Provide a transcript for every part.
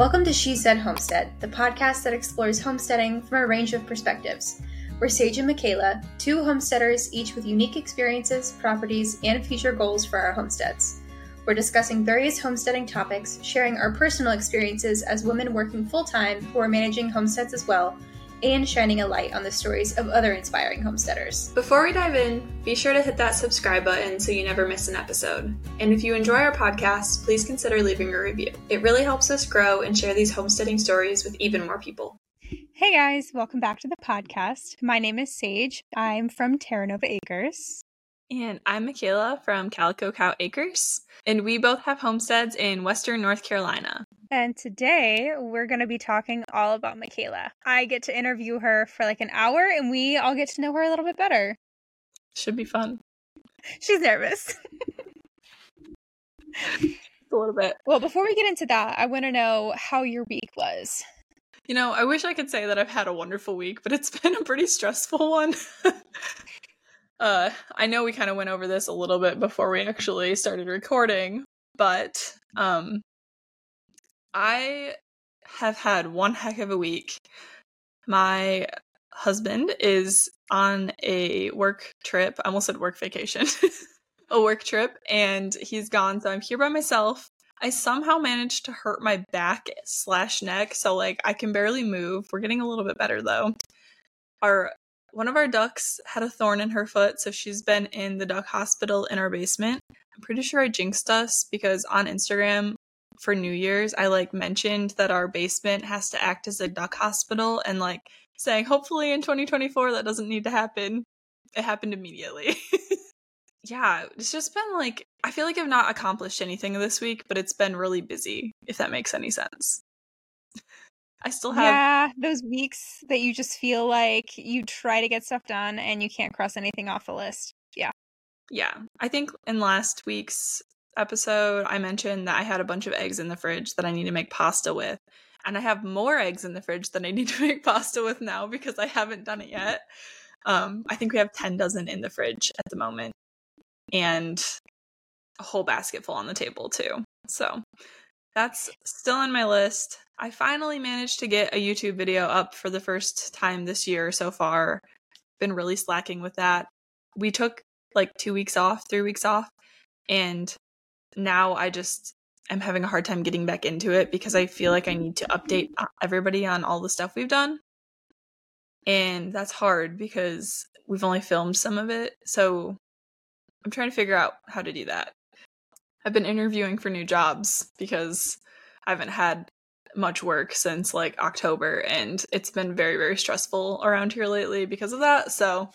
Welcome to She Said Homestead, the podcast that explores homesteading from a range of perspectives. We're Sage and Mickayla, two homesteaders, each with unique experiences, properties, and future goals for our homesteads. We're discussing various homesteading topics, sharing our personal experiences as women working full-time who are managing homesteads as well, and shining a light on the stories of other inspiring homesteaders. Before we dive in, be sure to hit that subscribe button so you never miss an episode. And if you enjoy our podcast, please consider leaving a review. It really helps us grow and share these homesteading stories with even more people. Hey guys, welcome back to the podcast. My name is Sage. I'm from Terra Nova Acres. And I'm Mickayla from Calico Cow Acres. And we both have homesteads in Western North Carolina. And today we're going to be talking all about Mickayla. I get to interview her for like an hour and we all get to know her a little bit better. Should be fun. She's nervous. A little bit. Well, before we get into that, I want to know how your week was. You know, I wish I could say that I've had a wonderful week, but it's been a pretty stressful one. I know we kind of went over this a little bit before we actually started recording, but I have had one heck of a week. My husband is on a work trip. I almost said work vacation. A work trip, and he's gone, so I'm here by myself. I somehow managed to hurt my back/neck, so like I can barely move. We're getting a little bit better though. One of our ducks had a thorn in her foot, so she's been in the duck hospital in our basement. I'm pretty sure I jinxed us because on Instagram for New Year's, I like mentioned that our basement has to act as a duck hospital and like saying, hopefully in 2024, that doesn't need to happen. It happened immediately. Yeah, it's just been like, I feel like I've not accomplished anything this week, but it's been really busy, if that makes any sense. I still have... Yeah, those weeks that you just feel like you try to get stuff done and you can't cross anything off the list. Yeah. Yeah. I think in last week's episode, I mentioned that I had a bunch of eggs in the fridge that I need to make pasta with. And I have more eggs in the fridge than I need to make pasta with now because I haven't done it yet. I think we have 10 dozen in the fridge at the moment. And a whole basket full on the table too. So... that's still on my list. I finally managed to get a YouTube video up for the first time this year so far. Been really slacking with that. We took like 3 weeks off, and now I just am having a hard time getting back into it because I feel like I need to update everybody on all the stuff we've done. And that's hard because we've only filmed some of it. So I'm trying to figure out how to do that. I've been interviewing for new jobs because I haven't had much work since like October, and it's been very, very stressful around here lately because of that. So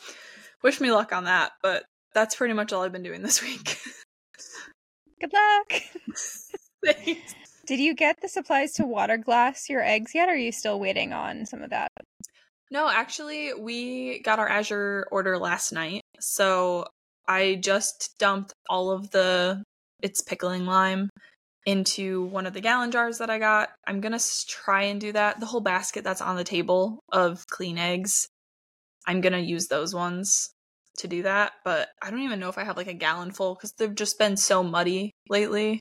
wish me luck on that, but that's pretty much all I've been doing this week. Good luck. Thanks. Did you get the supplies to water glass your eggs yet? Or are you still waiting on some of that? No, actually we got our Azure order last night. So I just dumped all of its pickling lime into one of the gallon jars that I got. I'm going to try and do that. The whole basket that's on the table of clean eggs, I'm going to use those ones to do that. But I don't even know if I have like a gallon full because they've just been so muddy lately.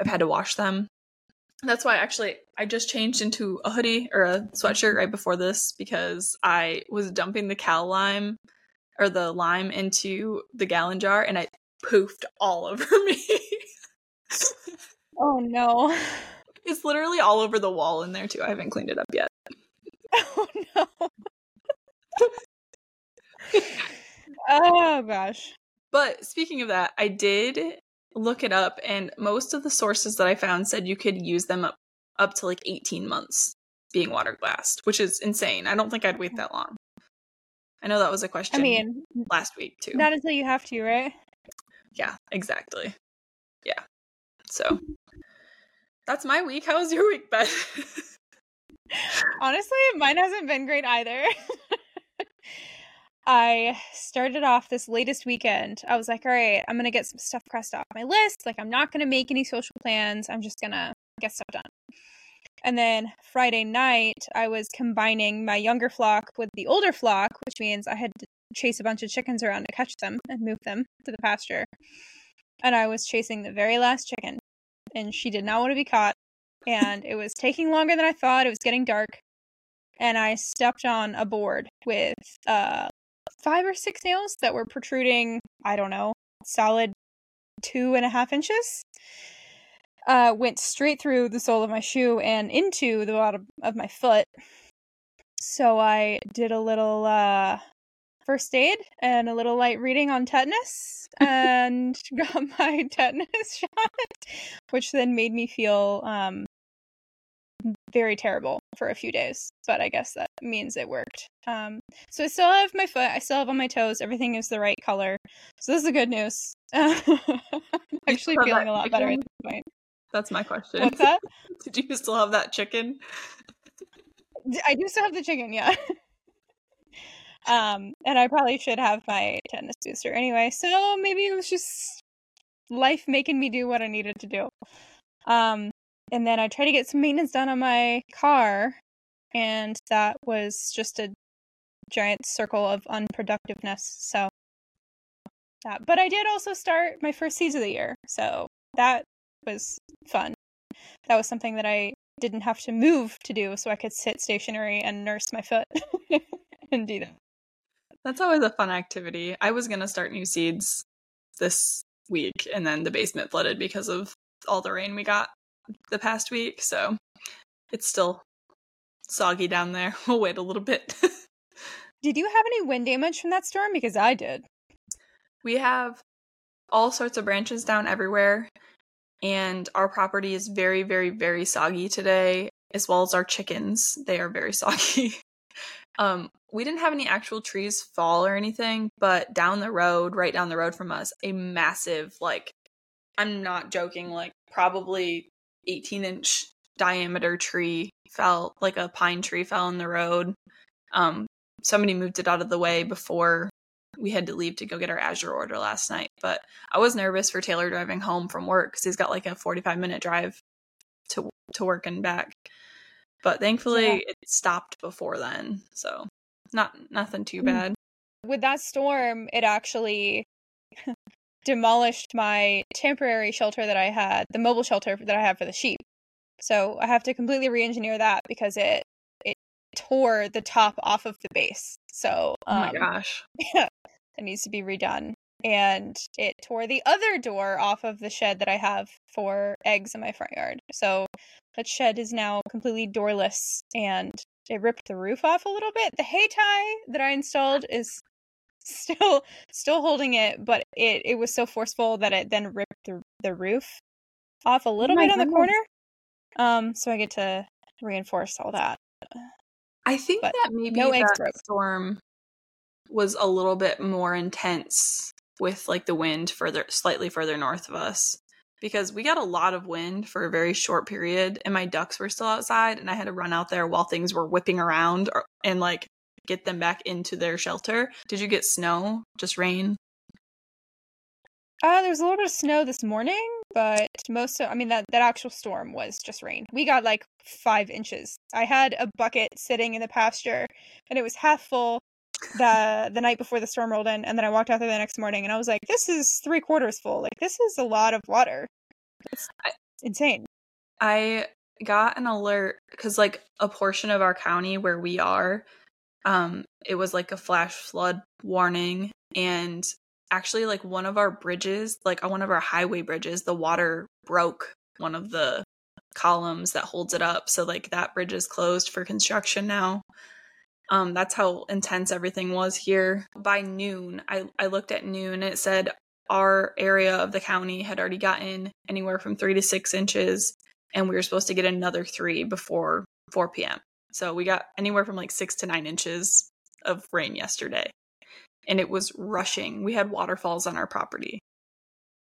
I've had to wash them. That's why actually I just changed into a hoodie or a sweatshirt right before this because I was dumping the lime into the gallon jar and I poofed all over me. Oh no. It's literally all over the wall in there too. I haven't cleaned it up yet. Oh no. Oh gosh. But speaking of that, I did look it up and most of the sources that I found said you could use them up to like 18 months being water glassed, which is insane. I don't think I'd wait that long. I know that was a question last week too. Not until you have to, right? Yeah, exactly. Yeah. So that's my week. How was your week, Ben? Honestly, mine hasn't been great either. I started off this latest weekend. I was like, all right, I'm going to get some stuff crossed off my list. Like, I'm not going to make any social plans. I'm just going to get stuff done. And then Friday night, I was combining my younger flock with the older flock, which means I had to chase a bunch of chickens around to catch them and move them to the pasture. And I was chasing the very last chicken, and she did not want to be caught. and it was taking longer than I thought. It was getting dark, and I stepped on a board with 5 or 6 nails that were protruding, I don't know, solid 2.5 inches. Went straight through the sole of my shoe and into the bottom of my foot. So I did a little first aid and a little light reading on tetanus and got my tetanus shot, which then made me feel very terrible for a few days. But I guess that means it worked. So I still have my foot. I still have on my toes. Everything is the right color. So this is the good news. Actually feeling a lot better at this point. That's my question. What's that? Did you still have that chicken? I do still have the chicken, yeah. And I probably should have my tetanus booster anyway. So maybe it was just life making me do what I needed to do. And then I tried to get some maintenance done on my car, and that was just a giant circle of unproductiveness. So that. But I did also start my first seeds of the year, so that was fun. That was something that I didn't have to move to do, so I could sit stationary and nurse my foot and do that. That's always a fun activity. I was going to start new seeds this week, and then the basement flooded because of all the rain we got the past week, so it's still soggy down there. We'll wait a little bit. Did you have any wind damage from that storm? Because I did. We have all sorts of branches down everywhere. And our property is very, very, very soggy today, as well as our chickens. They are very soggy. We didn't have any actual trees fall or anything, but down the road, right down the road from us, a massive, like, I'm not joking, like probably 18-inch diameter tree fell, like a pine tree fell in the road. Somebody moved it out of the way before we had to leave to go get our Azure order last night, but I was nervous for Taylor driving home from work because he's got like a 45-minute drive to work and back. But thankfully, it stopped before then, so nothing too bad. With that storm, it actually demolished my temporary shelter that I had, the mobile shelter that I had for the sheep. So I have to completely re-engineer that because it tore the top off of the base. So oh my gosh, yeah. It needs to be redone. And it tore the other door off of the shed that I have for eggs in my front yard. So that shed is now completely doorless, and it ripped the roof off a little bit. The hay tie that I installed is still holding it, but it was so forceful that it then ripped the roof off a little bit on the corner. So I get to reinforce all that. I think that maybe that storm was a little bit more intense with like the wind slightly further north of us, because we got a lot of wind for a very short period and my ducks were still outside and I had to run out there while things were whipping around and like get them back into their shelter. Did you get snow? Just rain? There was a little bit of snow this morning, but most of, that actual storm was just rain. We got like 5 inches. I had a bucket sitting in the pasture and it was half full the night before the storm rolled in, and then I walked out there the next morning and I was like, this is 3/4 full. Like, this is a lot of water. It's insane. I got an alert because like a portion of our county where we are, it was like a flash flood warning, and actually like one of our bridges, like on one of our highway bridges, the water broke one of the columns that holds it up. So like that bridge is closed for construction now. That's how intense everything was here. By noon, I looked at noon and it said our area of the county had already gotten anywhere from 3 to 6 inches, and we were supposed to get another 3 before 4 p.m. So we got anywhere from like 6 to 9 inches of rain yesterday. And it was rushing. We had waterfalls on our property,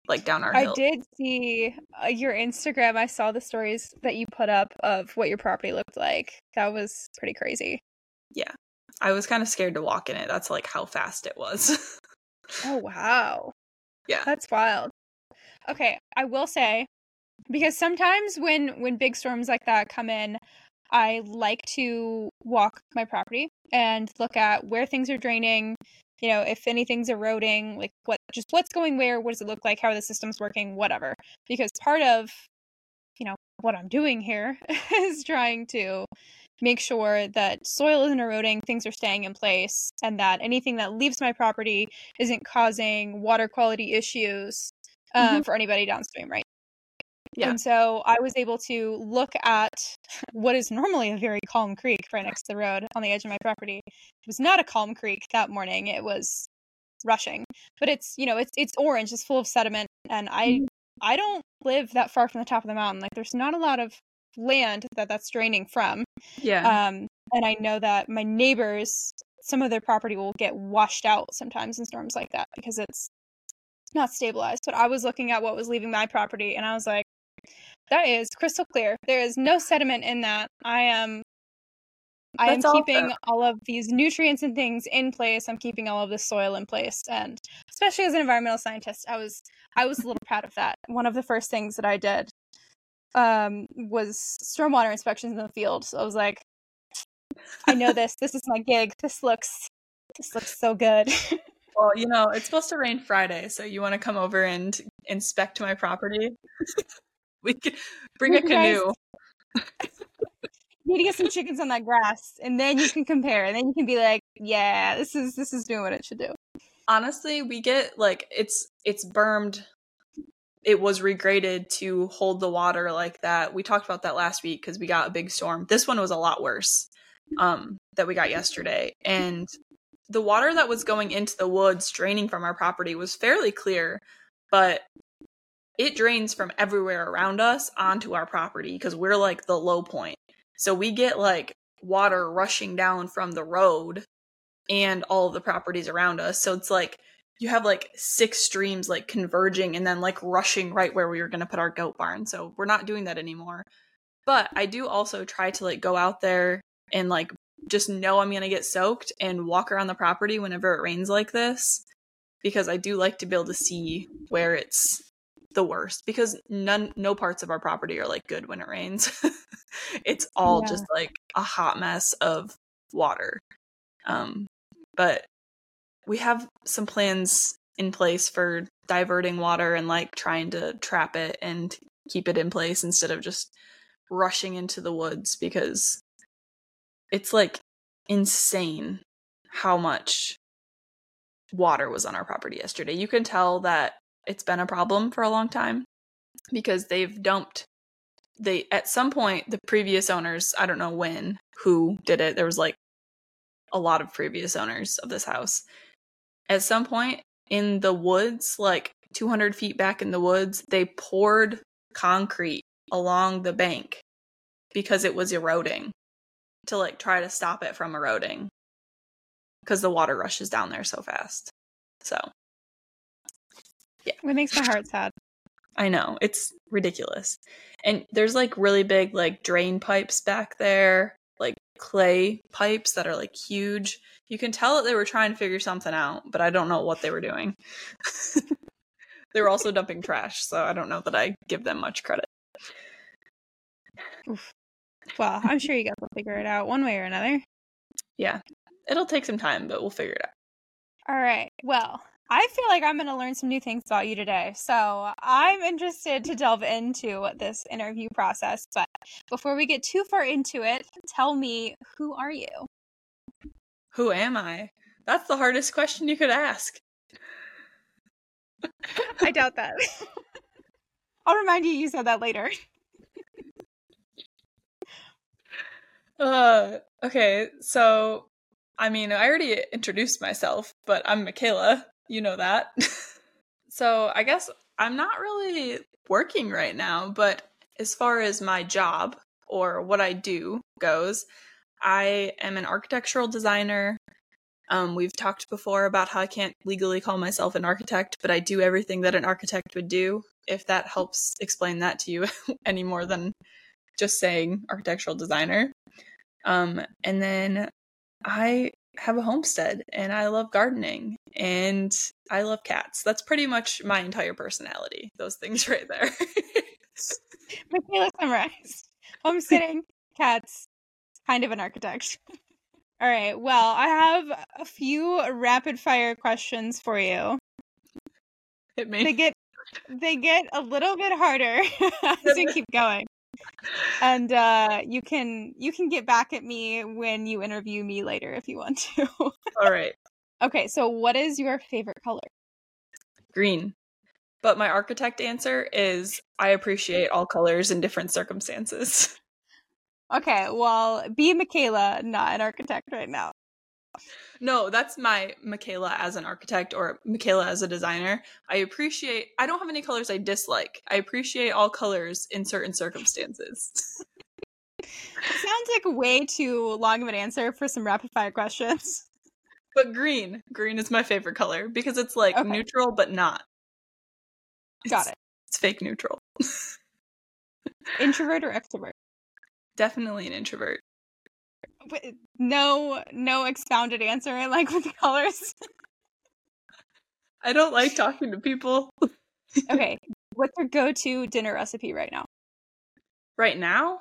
like down our hill. I did see your Instagram. I saw the stories that you put up of what your property looked like. That was pretty crazy. Yeah. I was kind of scared to walk in it. That's like how fast it was. Oh, wow. Yeah. That's wild. Okay. I will say, because sometimes when big storms like that come in, I like to walk my property and look at where things are draining, you know, if anything's eroding, like what's going where, what does it look like, how are the systems working, whatever. Because part of, you know, what I'm doing here is trying to make sure that soil isn't eroding, things are staying in place, and that anything that leaves my property isn't causing water quality issues for anybody downstream, right? Yeah. And so I was able to look at what is normally a very calm creek right next to the road on the edge of my property. It was not a calm creek that morning. It was rushing, but it's orange. It's full of sediment. And I don't live that far from the top of the mountain. Like, there's not a lot of land that's draining from. Yeah. And I know that my neighbors, some of their property will get washed out sometimes in storms like that because it's not stabilized. But I was looking at what was leaving my property and I was like, that is crystal clear. There is no sediment in that. I am keeping all of these nutrients and things in place. I'm keeping all of the soil in place. And especially as an environmental scientist, I was a little proud of that. One of the first things that I did was stormwater inspections in the field. So I was like, I know this. This is my gig. This looks so good. Well, it's supposed to rain Friday, so you want to come over and inspect my property? We could bring a canoe. You need to get some chickens on that grass, and then you can compare, and then you can be like, yeah, this is doing what it should do. Honestly, we get like it's bermed. It was regraded to hold the water like that. We talked about that last week because we got a big storm. This one was a lot worse that we got yesterday, and the water that was going into the woods draining from our property was fairly clear, but it drains from everywhere around us onto our property because we're like the low point. So we get like water rushing down from the road and all of the properties around us. So it's like you have like six streams like converging and then like rushing right where we were going to put our goat barn. So we're not doing that anymore. But I do also try to like go out there and like just know I'm going to get soaked and walk around the property whenever it rains like this, because I do like to be able to see where it's the worst, because no parts of our property are like good when it rains. It's all just like a hot mess of water. But we have some plans in place for diverting water and like trying to trap it and keep it in place instead of just rushing into the woods, because it's like insane how much water was on our property yesterday. You can tell that it's been a problem for a long time because they've dumped. They at some point, the previous owners, I don't know when, who did it. There was like a lot of previous owners of this house. At some point in the woods, like 200 feet back in the woods, they poured concrete along the bank because it was eroding, to like try to stop it from eroding because the water rushes down there so fast. So yeah, it makes my heart sad. I know, it's ridiculous. And there's like really big like drain pipes back there, like clay pipes that are like huge. You can tell that they were trying to figure something out, but I don't know what they were doing. They were also dumping trash, so I don't know that I give them much credit. Oof. Well, I'm sure you guys will figure it out one way or another. Yeah, it'll take some time, but we'll figure it out. All right. Well, I feel like I'm going to learn some new things about you today. So I'm interested to delve into this interview process. But before we get too far into it, tell me, who are you? Who am I? That's the hardest question you could ask. I doubt that. I'll remind you, you said that later. Okay, so, I mean, I already introduced myself, but I'm Mickayla, you know that. So, I guess I'm not really working right now, but as far as my job or what I do goes, I am an architectural designer. We've talked before about how I can't legally call myself an architect, but I do everything that an architect would do, if that helps explain that to you any more than just saying architectural designer. And then I have a homestead and I love gardening and I love cats. That's pretty much my entire personality. Those things right there. Mickayla summarized. Homesteading, cats, kind of an architect. All right. Well, I have a few rapid fire questions for you. They get a little bit harder as we keep going. And you can get back at me when you interview me later if you want to. All right. Okay, so what is your favorite color? Green. But my architect answer is I appreciate all colors in different circumstances. Okay, well, be Mickayla, not an architect right now. No, that's my Mickayla as an architect or Mickayla as a designer. I don't have any colors I dislike. I appreciate all colors in certain circumstances. Sounds like way too long of an answer for some rapid fire questions. But green. Green is my favorite color because it's like neutral but not. Got it. It's fake neutral. Introvert or extrovert? Definitely an introvert. No expounded answer. I like with the colors. I don't like talking to people. Okay. What's your go-to dinner recipe right now? Right now?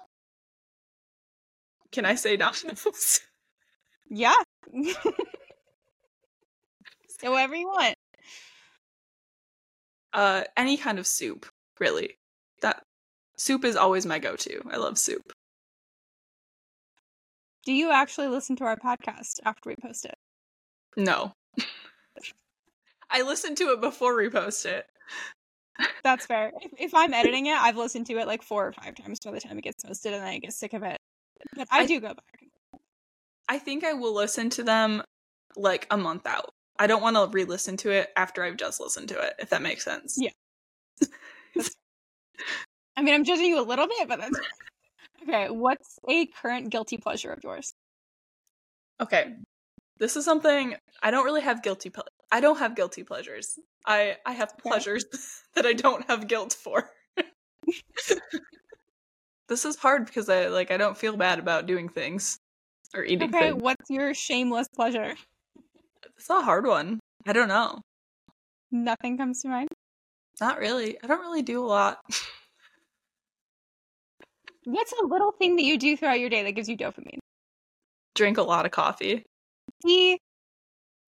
Can I say Domino's? Yeah. However you want. Any kind of soup, really. That soup is always my go-to. I love soup. Do you actually listen to our podcast after we post it? No. I listened to it before we post it. That's fair. If I'm editing it, I've listened to it like 4 or 5 times by the time it gets posted, and then I get sick of it. But I do go back. I think I will listen to them like a month out. I don't want to re-listen to it after I've just listened to it, if that makes sense. Yeah. I mean, I'm judging you a little bit, but that's... Okay, what's a current guilty pleasure of yours? Okay, this is something I don't really have I don't have guilty pleasures. I have pleasures that I don't have guilt for. This is hard because I don't feel bad about doing things or eating things. Okay, what's your shameless pleasure? It's a hard one. I don't know. Nothing comes to mind? Not really. I don't really do a lot. What's a little thing that you do throughout your day that gives you dopamine? Drink a lot of coffee. See?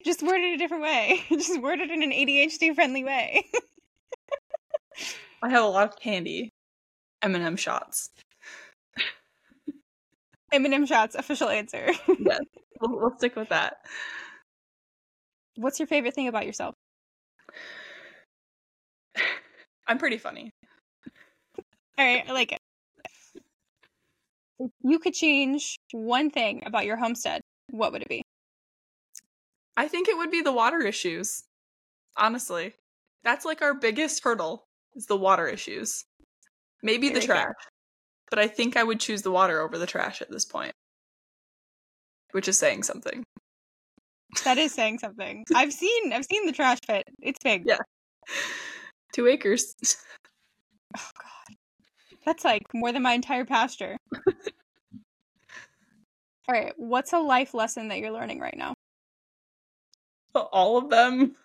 Just word it a different way. Just word it in an ADHD-friendly way. I have a lot of candy. M&M shots. M&M shots, official answer. Yes, we'll stick with that. What's your favorite thing about yourself? I'm pretty funny. All right, I like it. If you could change one thing about your homestead, what would it be? I think it would be the water issues. Honestly. That's like our biggest hurdle is the water issues. Maybe the trash. But I think I would choose the water over the trash at this point. Which is saying something. That is saying something. I've seen the trash pit. It's big. Yeah. 2 acres. Oh god. That's like more than my entire pasture. All right, what's a life lesson that you're learning right now? All of them.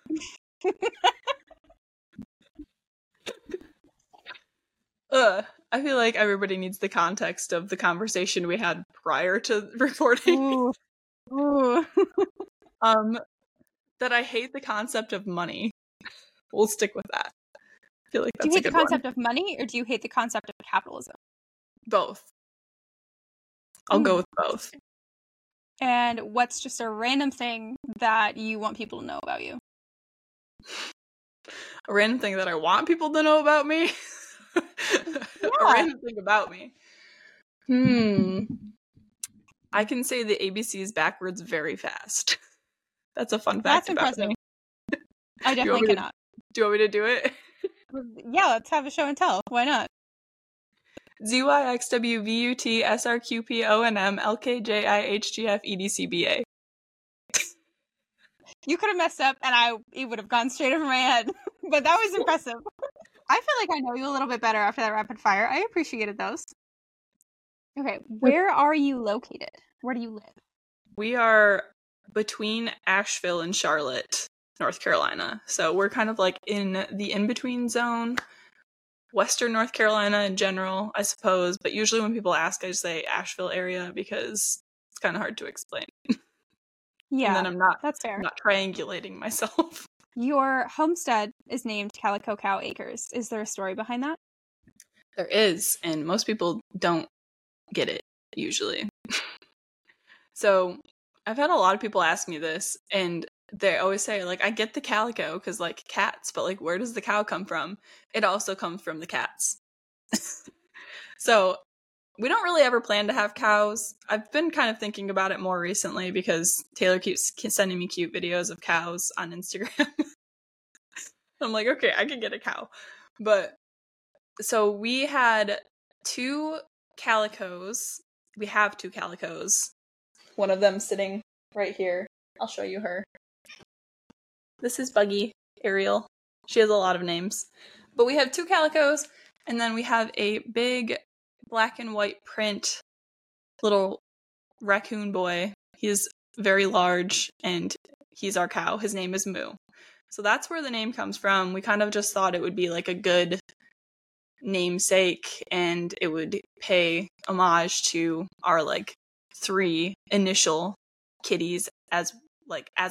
I feel like everybody needs the context of the conversation we had prior to recording. Ooh. That I hate the concept of money. We'll stick with that. Like do you hate the concept of money or do you hate the concept of capitalism? Both. I'll go with both. And what's just a random thing that you want people to know about you? A random thing that I want people to know about me? Yeah. A random thing about me. I can say the ABCs backwards very fast. That's a fun fact about me. That's impressive. I definitely cannot. Do you want me to do it? Yeah, let's have a show and tell. Why not? ZYXWVUTSRQPONMLKJIHGFEDCBA. You could have messed up and it would have gone straight over my head, but that was impressive. I feel like I know you a little bit better after that rapid fire. I appreciated those. Okay, where are you located? Where do you live? We are between Asheville and Charlotte, North Carolina. So we're kind of like in the in-between zone. Western North Carolina in general, I suppose. But usually when people ask, I just say Asheville area because it's kind of hard to explain. Yeah, and then that's fair. I'm not triangulating myself. Your homestead is named Calico Cow Acres. Is there a story behind that? There is, and most people don't get it usually. So I've had a lot of people ask me this, and they always say, like, I get the calico because, like, cats, but, like, where does the cow come from? It also comes from the cats. So we don't really ever plan to have cows. I've been kind of thinking about it more recently because Taylor keeps sending me cute videos of cows on Instagram. I'm like, okay, I can get a cow. But so we had two calicos. We have two calicos. One of them sitting right here. I'll show you her. This is Buggy, Ariel. She has a lot of names. But we have two calicos, and then we have a big black and white print little raccoon boy. He's very large, and he's our cow. His name is Moo. So that's where the name comes from. We kind of just thought it would be like a good namesake, and it would pay homage to our, like, three initial kitties as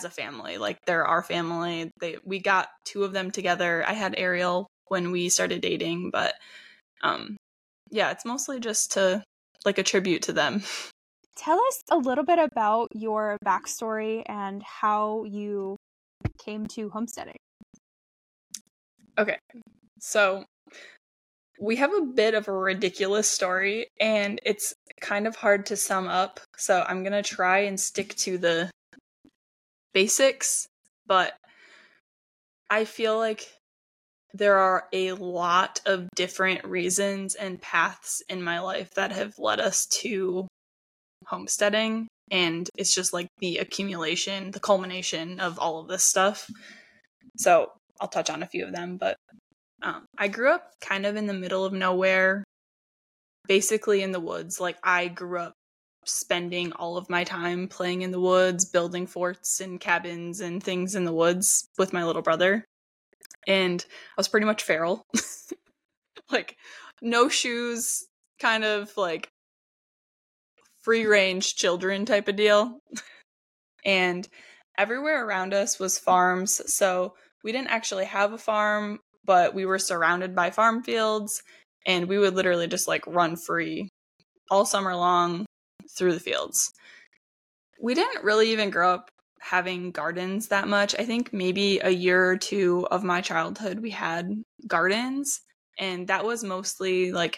a family. Like, they're our family. We got two of them together. I had Ariel when we started dating, but yeah, it's mostly just to, like, a tribute to them. Tell us a little bit about your backstory and how you came to homesteading. Okay, so we have a bit of a ridiculous story, and it's kind of hard to sum up, so I'm going to try and stick to the basics, but I feel like there are a lot of different reasons and paths in my life that have led us to homesteading, and it's just like the accumulation, the culmination of all of this stuff. So I'll touch on a few of them, but I grew up kind of in the middle of nowhere, basically in the woods. Like, I grew up spending all of my time playing in the woods, building forts and cabins and things in the woods with my little brother. And I was pretty much feral, like, no shoes, kind of like free range children type of deal. And everywhere around us was farms. So we didn't actually have a farm, but we were surrounded by farm fields, and we would literally just, like, run free all summer long through the fields. We didn't really even grow up having gardens that much. I think maybe a year or two of my childhood we had gardens, and that was mostly, like,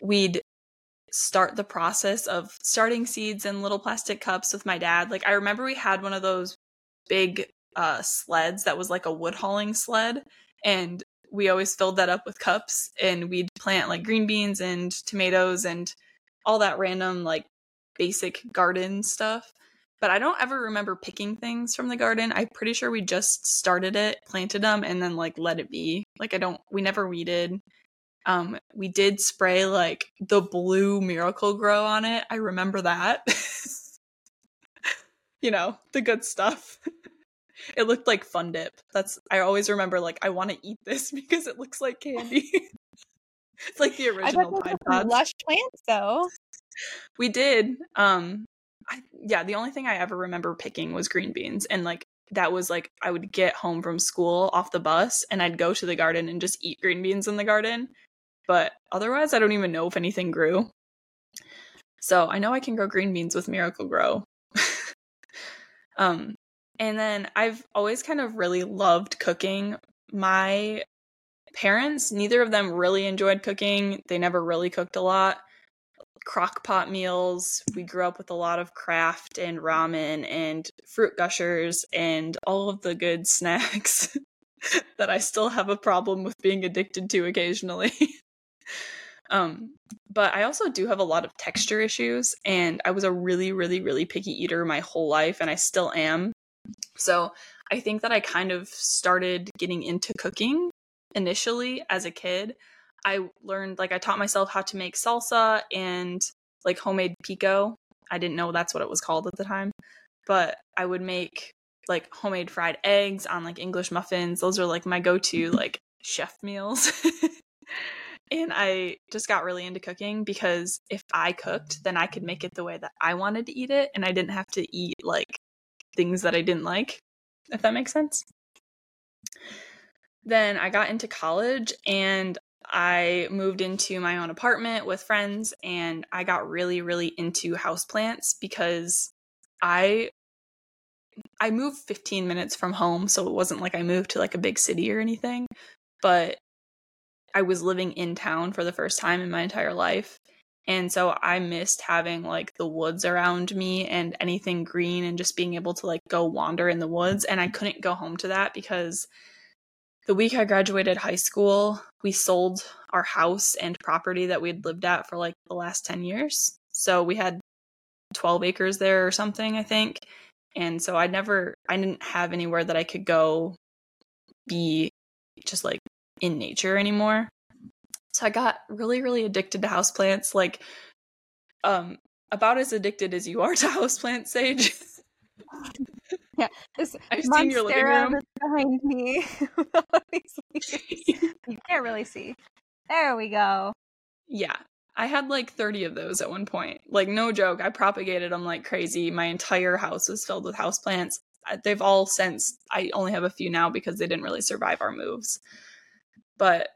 we'd start the process of starting seeds in little plastic cups with my dad. Like, I remember we had one of those big sleds that was like a wood hauling sled, and we always filled that up with cups, and we'd plant, like, green beans and tomatoes and all that random, like, basic garden stuff. But I don't ever remember picking things from the garden. I'm pretty sure we just started it, planted them, and then, like, let it be. Like, we never weeded. We did spray, like, the blue Miracle-Gro on it. I remember that. You know, the good stuff. It looked like Fun Dip. I always remember, like, I want to eat this because it looks like candy. It's like the original Tide Pods. Lush plants, though. We did. The only thing I ever remember picking was green beans. And, like, that was, like, I would get home from school off the bus, and I'd go to the garden and just eat green beans in the garden. But otherwise, I don't even know if anything grew. So I know I can grow green beans with Miracle-Gro. And then I've always kind of really loved cooking. My parents, neither of them really enjoyed cooking. They never really cooked a lot. Crock-pot meals. We grew up with a lot of Kraft and ramen and fruit gushers and all of the good snacks that I still have a problem with being addicted to occasionally. But I also do have a lot of texture issues, and I was a really, really, really picky eater my whole life, and I still am. So I think that I kind of started getting into cooking initially as a kid. I learned, like, I taught myself how to make salsa and, like, homemade pico. I didn't know that's what it was called at the time, but I would make, like, homemade fried eggs on, like, English muffins. Those are, like, my go-to, like, chef meals. And I just got really into cooking because if I cooked, then I could make it the way that I wanted to eat it, and I didn't have to eat, like, things that I didn't like, if that makes sense. Then I got into college, and I moved into my own apartment with friends, and I got really, really into houseplants because I moved 15 minutes from home, so it wasn't like I moved to like a big city or anything, but I was living in town for the first time in my entire life. And so I missed having like the woods around me and anything green and just being able to like go wander in the woods. And I couldn't go home to that because the week I graduated high school, we sold our house and property that we'd lived at for like the last 10 years. So we had 12 acres there or something, I think. And so I didn't have anywhere that I could go be just like in nature anymore. So I got really, really addicted to houseplants, like about as addicted as you are to houseplants, Sage. Yeah, this I've seen your living room behind me. You can't really see. There we go. Yeah, I had like 30 of those at one point. Like no joke, I propagated them like crazy. My entire house was filled with houseplants. They've all since. I only have a few now because they didn't really survive our moves. But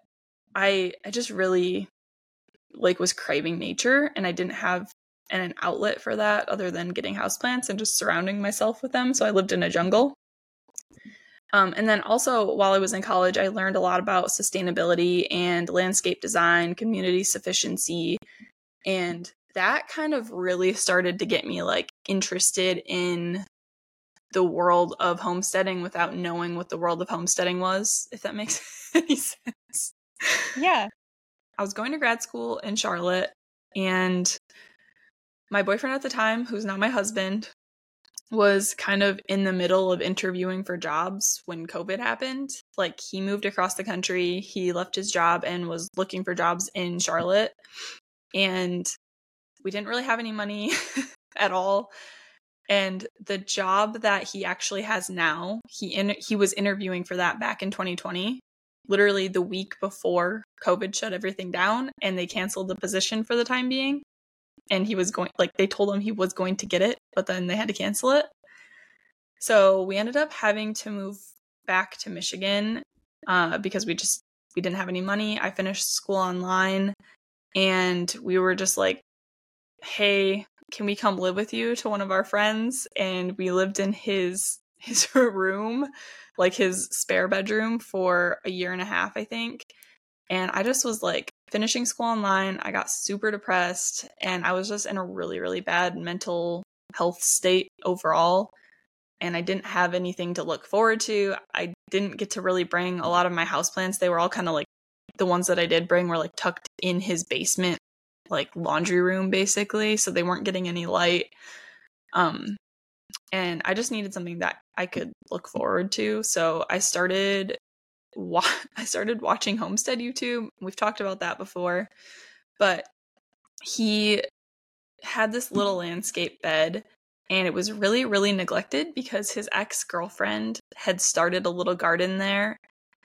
I just really like was craving nature, and I didn't have an outlet for that other than getting houseplants and just surrounding myself with them. So I lived in a jungle. And then also while I was in college, I learned a lot about sustainability and landscape design, community sufficiency. And that kind of really started to get me like interested in the world of homesteading without knowing what the world of homesteading was, if that makes any sense. Yeah. I was going to grad school in Charlotte, and my boyfriend at the time, who's now my husband, was kind of in the middle of interviewing for jobs when COVID happened. Like he moved across the country, he left his job and was looking for jobs in Charlotte, and we didn't really have any money at all. And the job that he actually has now, he was interviewing for that back in 2020. Literally the week before COVID shut everything down, and they canceled the position for the time being. And he was going, like, they told him he was going to get it, but then they had to cancel it. So we ended up having to move back to Michigan because we didn't have any money. I finished school online, and we were just like, hey, can we come live with you, to one of our friends? And we lived in his room, like his spare bedroom, for a year and a half, I think. And I just was like finishing school online. I got super depressed, and I was just in a really, really bad mental health state overall. And I didn't have anything to look forward to. I didn't get to really bring a lot of my houseplants. They were all kind of like, the ones that I did bring were like tucked in his basement, like laundry room basically. So they weren't getting any light. And I just needed something that I could look forward to. So I started watching Homestead YouTube. We've talked about that before, but he had this little landscape bed, and it was really, really neglected because his ex-girlfriend had started a little garden there,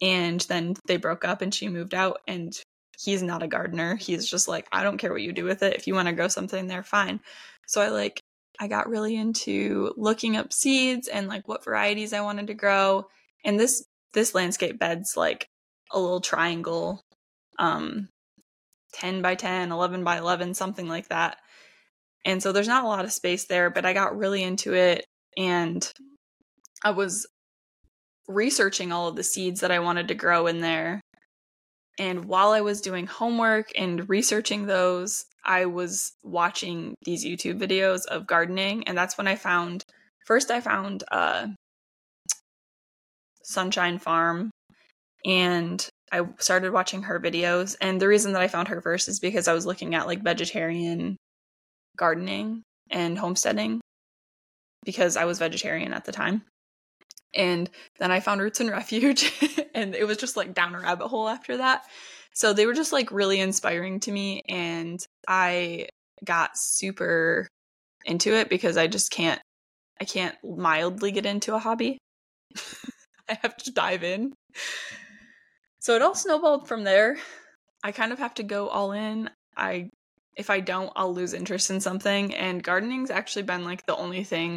and then they broke up and she moved out, and he's not a gardener. He's just like, I don't care what you do with it. If you want to grow something there, fine. So I got really into looking up seeds and like what varieties I wanted to grow. And this landscape bed's like a little triangle, 10 by 10, 11 by 11, something like that. And so there's not a lot of space there, but I got really into it, and I was researching all of the seeds that I wanted to grow in there. And while I was doing homework and researching those, I was watching these YouTube videos of gardening. And that's when I found Sunshine Farm, and I started watching her videos. And the reason that I found her first is because I was looking at like vegetarian gardening and homesteading because I was vegetarian at the time. And then I found Roots and Refuge, and it was just like down a rabbit hole after that. So they were just like really inspiring to me, and I got super into it because I can't mildly get into a hobby. I have to dive in. So it all snowballed from there. I kind of have to go all in. If I don't, I'll lose interest in something, and gardening's actually been like the only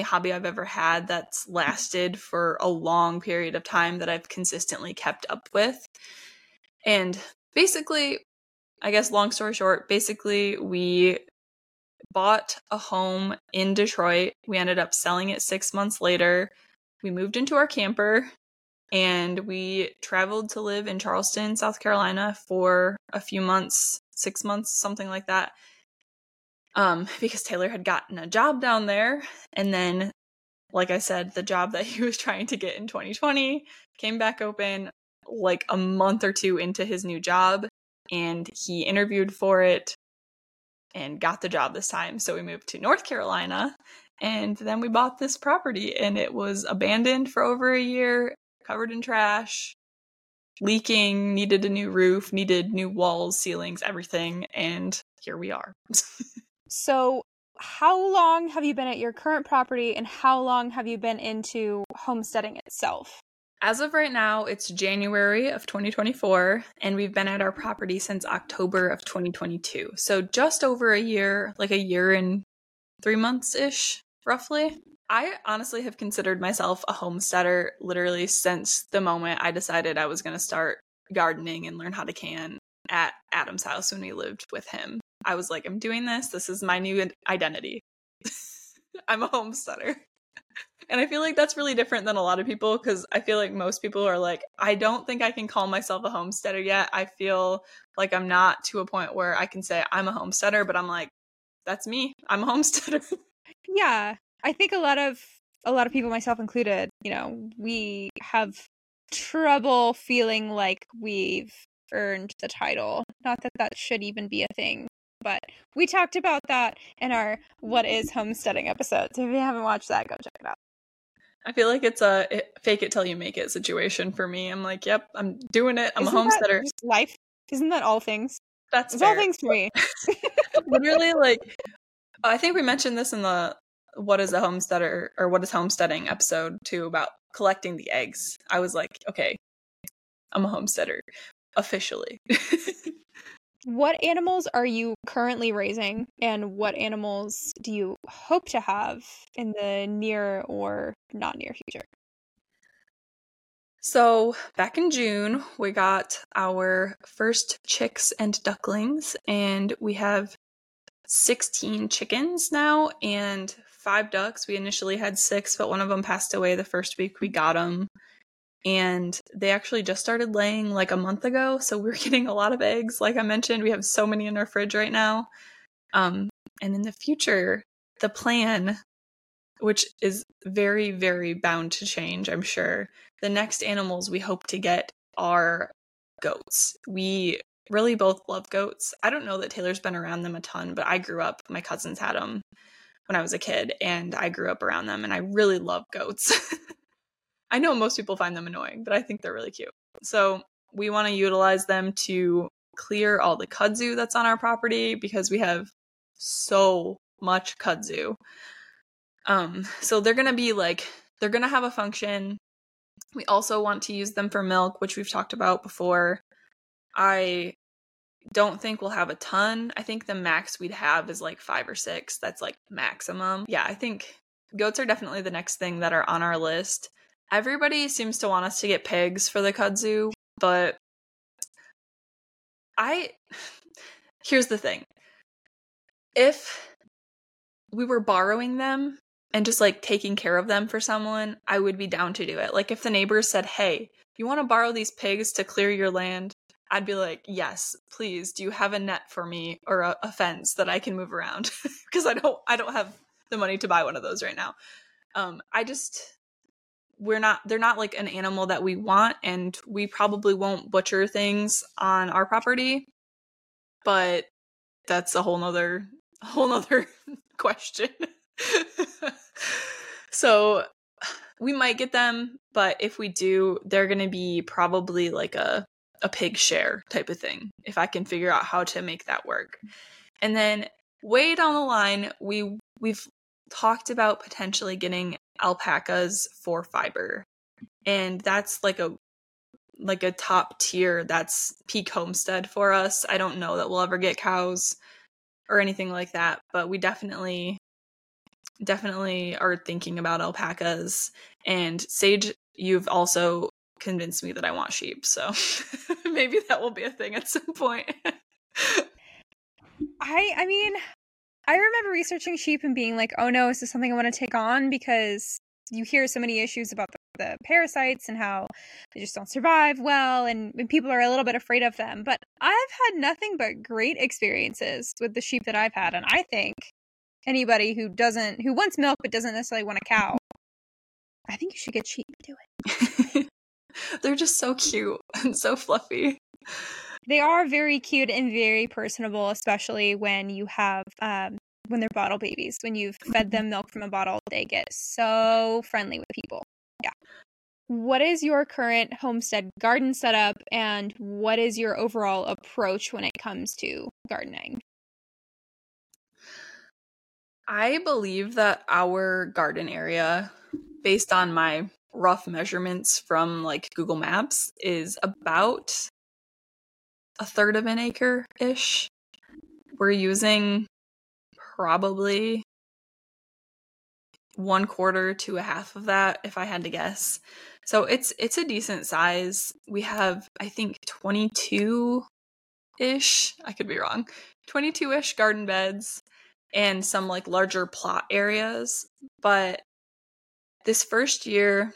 hobby I've ever had that's lasted for a long period of time that I've consistently kept up with. And basically, I guess long story short, basically we bought a home in Detroit. We ended up selling it 6 months later. We moved into our camper and we traveled to live in Charleston, South Carolina for a few months, 6 months, something like that. Because Taylor had gotten a job down there. And then, like I said, the job that he was trying to get in 2020 came back open like a month or two into his new job. And he interviewed for it and got the job this time. So we moved to North Carolina and then we bought this property and it was abandoned for over a year, covered in trash, leaking, needed a new roof, needed new walls, ceilings, everything. And here we are. So how long have you been at your current property and how long have you been into homesteading itself? As of right now, it's January of 2024, and we've been at our property since October of 2022. So just over a year, like a year and 3 months-ish, roughly. I honestly have considered myself a homesteader literally since the moment I decided I was going to start gardening and learn how to can at Adam's house when we lived with him. I was like, I'm doing this. This is my new identity. I'm a homesteader. And I feel like that's really different than a lot of people because I feel like most people are like, I don't think I can call myself a homesteader yet. I feel like I'm not to a point where I can say I'm a homesteader, but I'm like, that's me. I'm a homesteader. Yeah. I think a lot of people, myself included, you know, we have trouble feeling like we've earned the title. Not that that should even be a thing. But we talked about that in our What is Homesteading episode. So if you haven't watched that, go check it out. I feel like it's a fake it till you make it situation for me. I'm like, yep, I'm doing it. I'm a homesteader. Life. Isn't that all things? That's all things for me. Literally, like, I think we mentioned this in the What is a Homesteader or What is Homesteading episode too about collecting the eggs. I was like, okay, I'm a homesteader officially. What animals are you currently raising and what animals do you hope to have in the near or not near future? So back in June, we got our first chicks and ducklings and we have 16 chickens now and 5 ducks. We initially had 6, but one of them passed away the first week we got them. And they actually just started laying like a month ago. So we're getting a lot of eggs. Like I mentioned, we have so many in our fridge right now. And in the future, the plan, which is very, very bound to change, I'm sure. The next animals we hope to get are goats. We really both love goats. I don't know that Taylor's been around them a ton, but I grew up, my cousins had them when I was a kid and I grew up around them and I really love goats. I know most people find them annoying, but I think they're really cute. So we want to utilize them to clear all the kudzu that's on our property because we have so much kudzu. So they're going to be like, they're going to have a function. We also want to use them for milk, which we've talked about before. I don't think we'll have a ton. I think the max we'd have is like 5 or 6. That's like maximum. Yeah, I think goats are definitely the next thing that are on our list. Everybody seems to want us to get pigs for the kudzu, but here's the thing. If we were borrowing them and just like taking care of them for someone, I would be down to do it. Like if the neighbors said, hey, you want to borrow these pigs to clear your land? I'd be like, yes, please. Do you have a net for me or a fence that I can move around? Because I don't have the money to buy one of those right now. They're not like an animal that we want, and we probably won't butcher things on our property, but that's a whole nother question. So we might get them, but if we do, they're going to be probably like a pig share type of thing, if I can figure out how to make that work. And then way down the line, we've talked about potentially getting alpacas for fiber, and that's like a top tier. That's peak homestead for us. I don't know that we'll ever get cows or anything like that, but we definitely are thinking about alpacas. And Sage, you've also convinced me that I want sheep, so maybe that will be a thing at some point. I mean, I remember researching sheep and being like, oh no, is this something I want to take on? Because you hear so many issues about the parasites and how they just don't survive well, and people are a little bit afraid of them. But I've had nothing but great experiences with the sheep that I've had, and I think anybody who wants milk but doesn't necessarily want a cow, I think you should get sheep to do it. They're just so cute and so fluffy. They are very cute and very personable, especially when you have when they're bottle babies. When you've fed them milk from a bottle, they get so friendly with people. Yeah. What is your current homestead garden setup, and what is your overall approach when it comes to gardening? I believe that our garden area, based on my rough measurements from like Google Maps, is about a third of an acre-ish. We're using probably 1/4 to a half of that, if I had to guess. So it's a decent size. We have, I think, 22-ish, I could be wrong, 22-ish garden beds and some like larger plot areas. But this first year,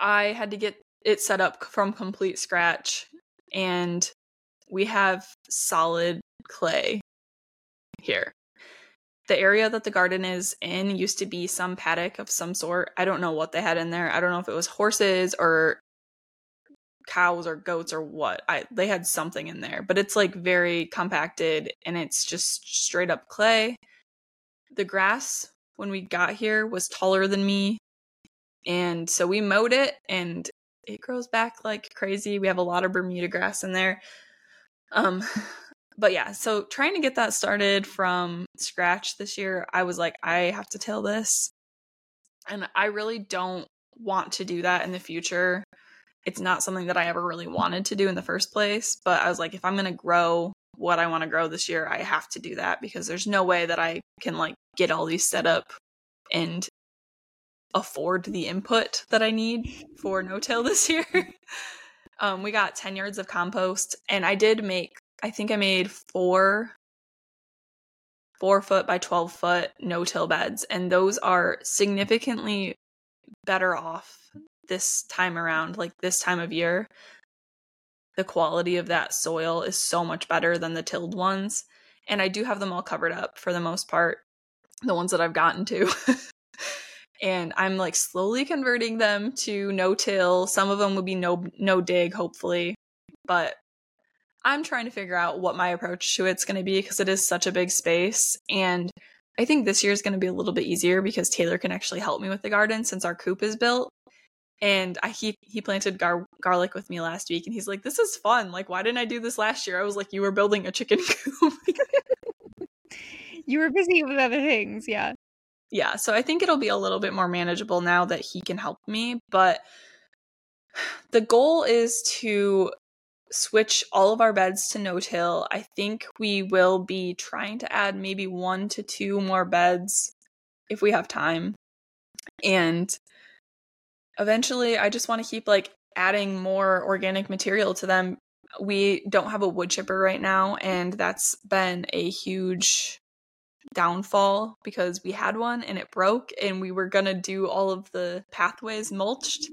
I had to get it set up from complete scratch, and we have solid clay here. The area that the garden is in used to be some paddock of some sort. I don't know what they had in there. I don't know if it was horses or cows or goats or what. They had something in there, but it's like very compacted, and it's just straight up clay. The grass when we got here was taller than me, and so we mowed it, and it grows back like crazy. We have a lot of Bermuda grass in there. But yeah, so trying to get that started from scratch this year, I was like, I have to till this. And I really don't want to do that in the future. It's not something that I ever really wanted to do in the first place. But I was like, if I'm going to grow what I want to grow this year, I have to do that, because there's no way that I can like get all these set up and afford the input that I need for no-till this year. We got 10 yards of compost, and I made 4 foot by 12 foot no-till beds, and those are significantly better off this time around. Like this time of year, the quality of that soil is so much better than the tilled ones, and I do have them all covered up for the most part, the ones that I've gotten to. And I'm like slowly converting them to no-till. Some of them will be no dig, hopefully, but I'm trying to figure out what my approach to it's going to be, because it is such a big space. And I think this year is going to be a little bit easier because Taylor can actually help me with the garden since our coop is built. And he planted garlic with me last week, and he's like, "This is fun. Like, why didn't I do this last year?" I was like, "You were building a chicken coop." You were busy with other things, yeah. Yeah, so I think it'll be a little bit more manageable now that he can help me, but the goal is to switch all of our beds to no-till. I think we will be trying to add maybe 1 to 2 more beds if we have time. And eventually, I just want to keep like adding more organic material to them. We don't have a wood chipper right now, and that's been a huge downfall because we had one and it broke, and we were gonna do all of the pathways mulched,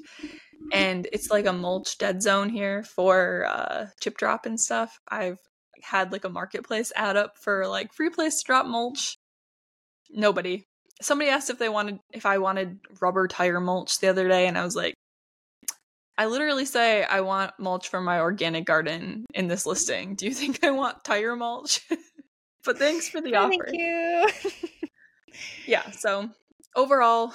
and it's like a mulch dead zone here for chip drop and stuff. I've had like a marketplace ad up for like free place to drop mulch. Somebody asked if I wanted rubber tire mulch the other day, and I was like, I literally say I want mulch from my organic garden in this listing. Do you think I want tire mulch? But thanks for the offer. Thank you. Yeah. So overall,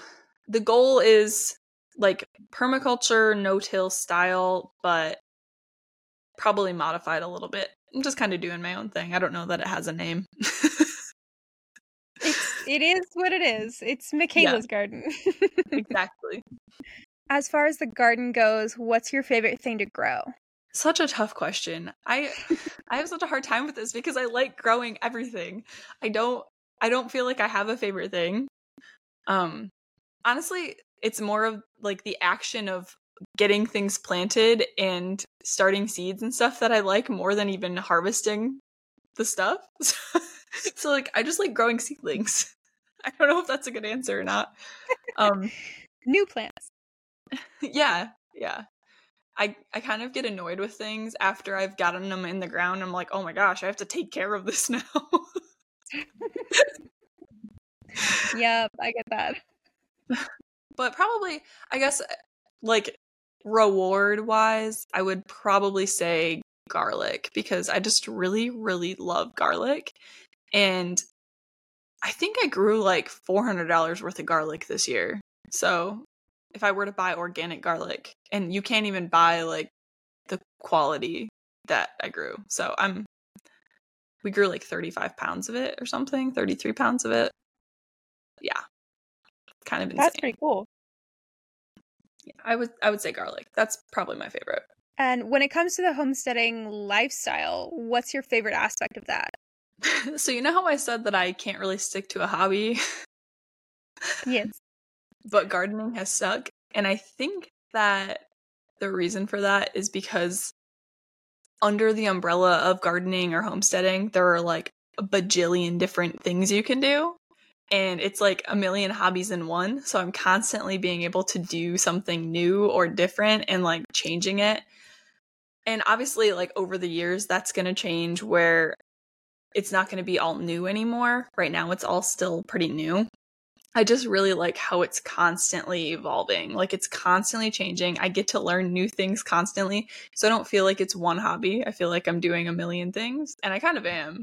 the goal is like permaculture, no-till style, but probably modified a little bit. I'm just kind of doing my own thing. I don't know that it has a name. It is what it is. It's Michaela's garden. Exactly. As far as the garden goes, what's your favorite thing to grow? Such a tough question. I have such a hard time with this because I like growing everything. I don't feel like I have a favorite thing. Honestly, it's more of like the action of getting things planted and starting seeds and stuff that I like more than even harvesting the stuff. So like, I just like growing seedlings. I don't know if that's a good answer or not. New plants. Yeah. Yeah. I kind of get annoyed with things after I've gotten them in the ground. I'm like, oh my gosh, I have to take care of this now. Yeah, I get that. But probably, I guess, like reward-wise, I would probably say garlic, because I just really, really love garlic. And I think I grew like $400 worth of garlic this year. So if I were to buy organic garlic, and you can't even buy like the quality that I grew. So we grew like 35 pounds of it or something, 33 pounds of it. Yeah. Kind of insane. That's pretty cool. Yeah, I would say garlic. That's probably my favorite. And when it comes to the homesteading lifestyle, what's your favorite aspect of that? So you know how I said that I can't really stick to a hobby? Yes. But gardening has stuck. And I think that the reason for that is because under the umbrella of gardening or homesteading, there are like a bajillion different things you can do. And it's like a million hobbies in one. So I'm constantly being able to do something new or different and like changing it. And obviously, like over the years, that's going to change where it's not going to be all new anymore. Right now, it's all still pretty new. I just really like how it's constantly evolving. Like it's constantly changing. I get to learn new things constantly. So I don't feel like it's one hobby. I feel like I'm doing a million things, and I kind of am.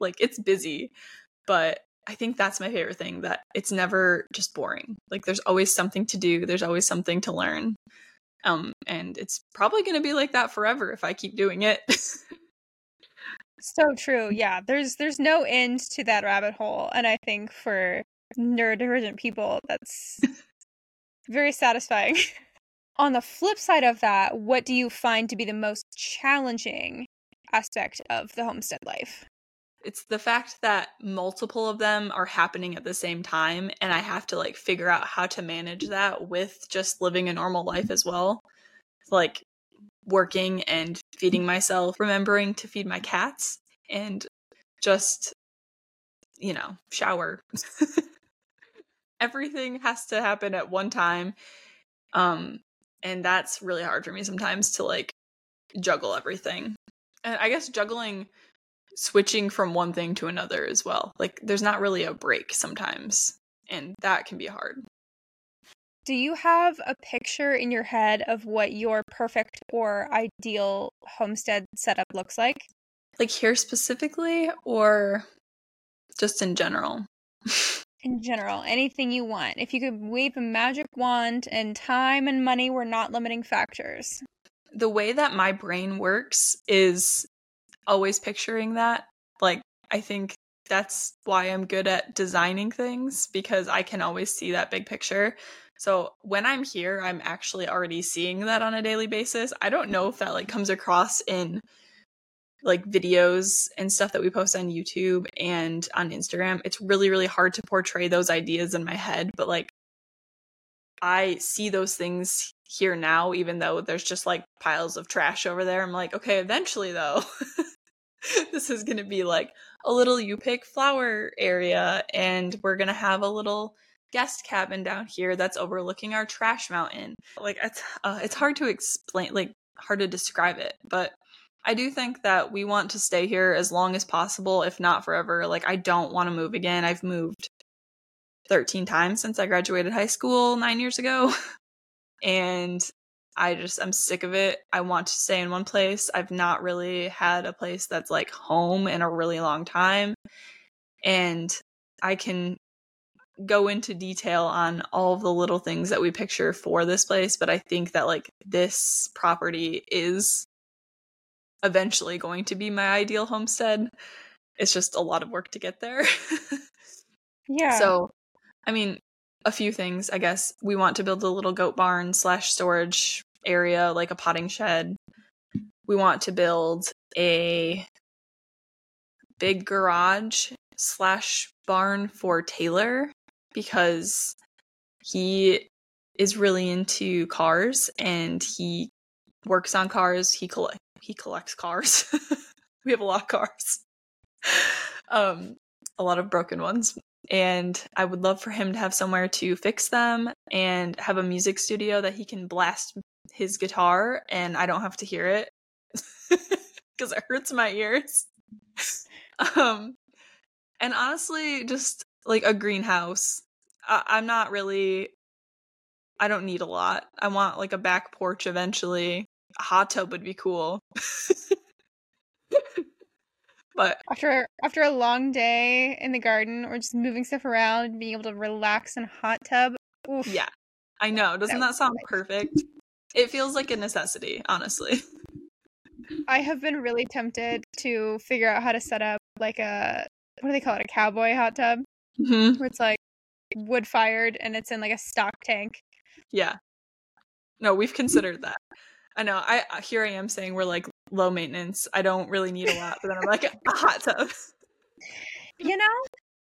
Like it's busy, but I think that's my favorite thing, that it's never just boring. Like there's always something to do. There's always something to learn. And it's probably going to be like that forever if I keep doing it. So true. Yeah. There's no end to that rabbit hole. And I think for neurodivergent people, that's very satisfying. On the flip side of that, what do you find to be the most challenging aspect of the homestead life? It's the fact that multiple of them are happening at the same time, and I have to like figure out how to manage that with just living a normal life as well. Like working and feeding myself, remembering to feed my cats, and just, you know, shower. Everything has to happen at one time. And that's really hard for me sometimes to like juggle everything. And I guess juggling switching from one thing to another as well. Like there's not really a break sometimes, and that can be hard. Do you have a picture in your head of what your perfect or ideal homestead setup looks like? Like here specifically, or just in general? In general, anything you want. If you could wave a magic wand and time and money were not limiting factors. The way that my brain works is always picturing that. Like, I think that's why I'm good at designing things, because I can always see that big picture. So when I'm here, I'm actually already seeing that on a daily basis. I don't know if that like comes across in like videos and stuff that we post on YouTube and on Instagram. It's really, really hard to portray those ideas in my head, but like I see those things here now, even though there's just like piles of trash over there. I'm like, okay, eventually though, this is going to be like a little U-pick flower area, and we're going to have a little guest cabin down here that's overlooking our trash mountain. Like it's hard to explain, like hard to describe it, but I do think that we want to stay here as long as possible, if not forever. Like I don't want to move again. I've moved 13 times since I graduated high school 9 years ago. And I'm sick of it. I want to stay in one place. I've not really had a place that's like home in a really long time. And I can go into detail on all the little things that we picture for this place. But I think that like this property is eventually going to be my ideal homestead. It's just a lot of work to get there. Yeah. So, I mean, a few things, I guess. We want to build a little goat barn / storage area, like a potting shed. We want to build a big garage / barn for Taylor, because he is really into cars, and he works on cars. He collects cars. We have a lot of cars, a lot of broken ones. And I would love for him to have somewhere to fix them and have a music studio that he can blast his guitar and I don't have to hear it because it hurts my ears. And honestly, just like a greenhouse. I don't need a lot. I want like a back porch eventually. A hot tub would be cool. But after a long day in the garden or just moving stuff around and being able to relax in a hot tub. Oof, yeah, I know. Doesn't that sound perfect? It feels like a necessity, honestly. I have been really tempted to figure out how to set up like a, what do they call it? A cowboy hot tub, mm-hmm. where it's like wood fired and it's in like a stock tank. Yeah. No, we've considered that. I know. Here I am saying we're like low maintenance. I don't really need a lot, but then I'm like a hot tub. You know,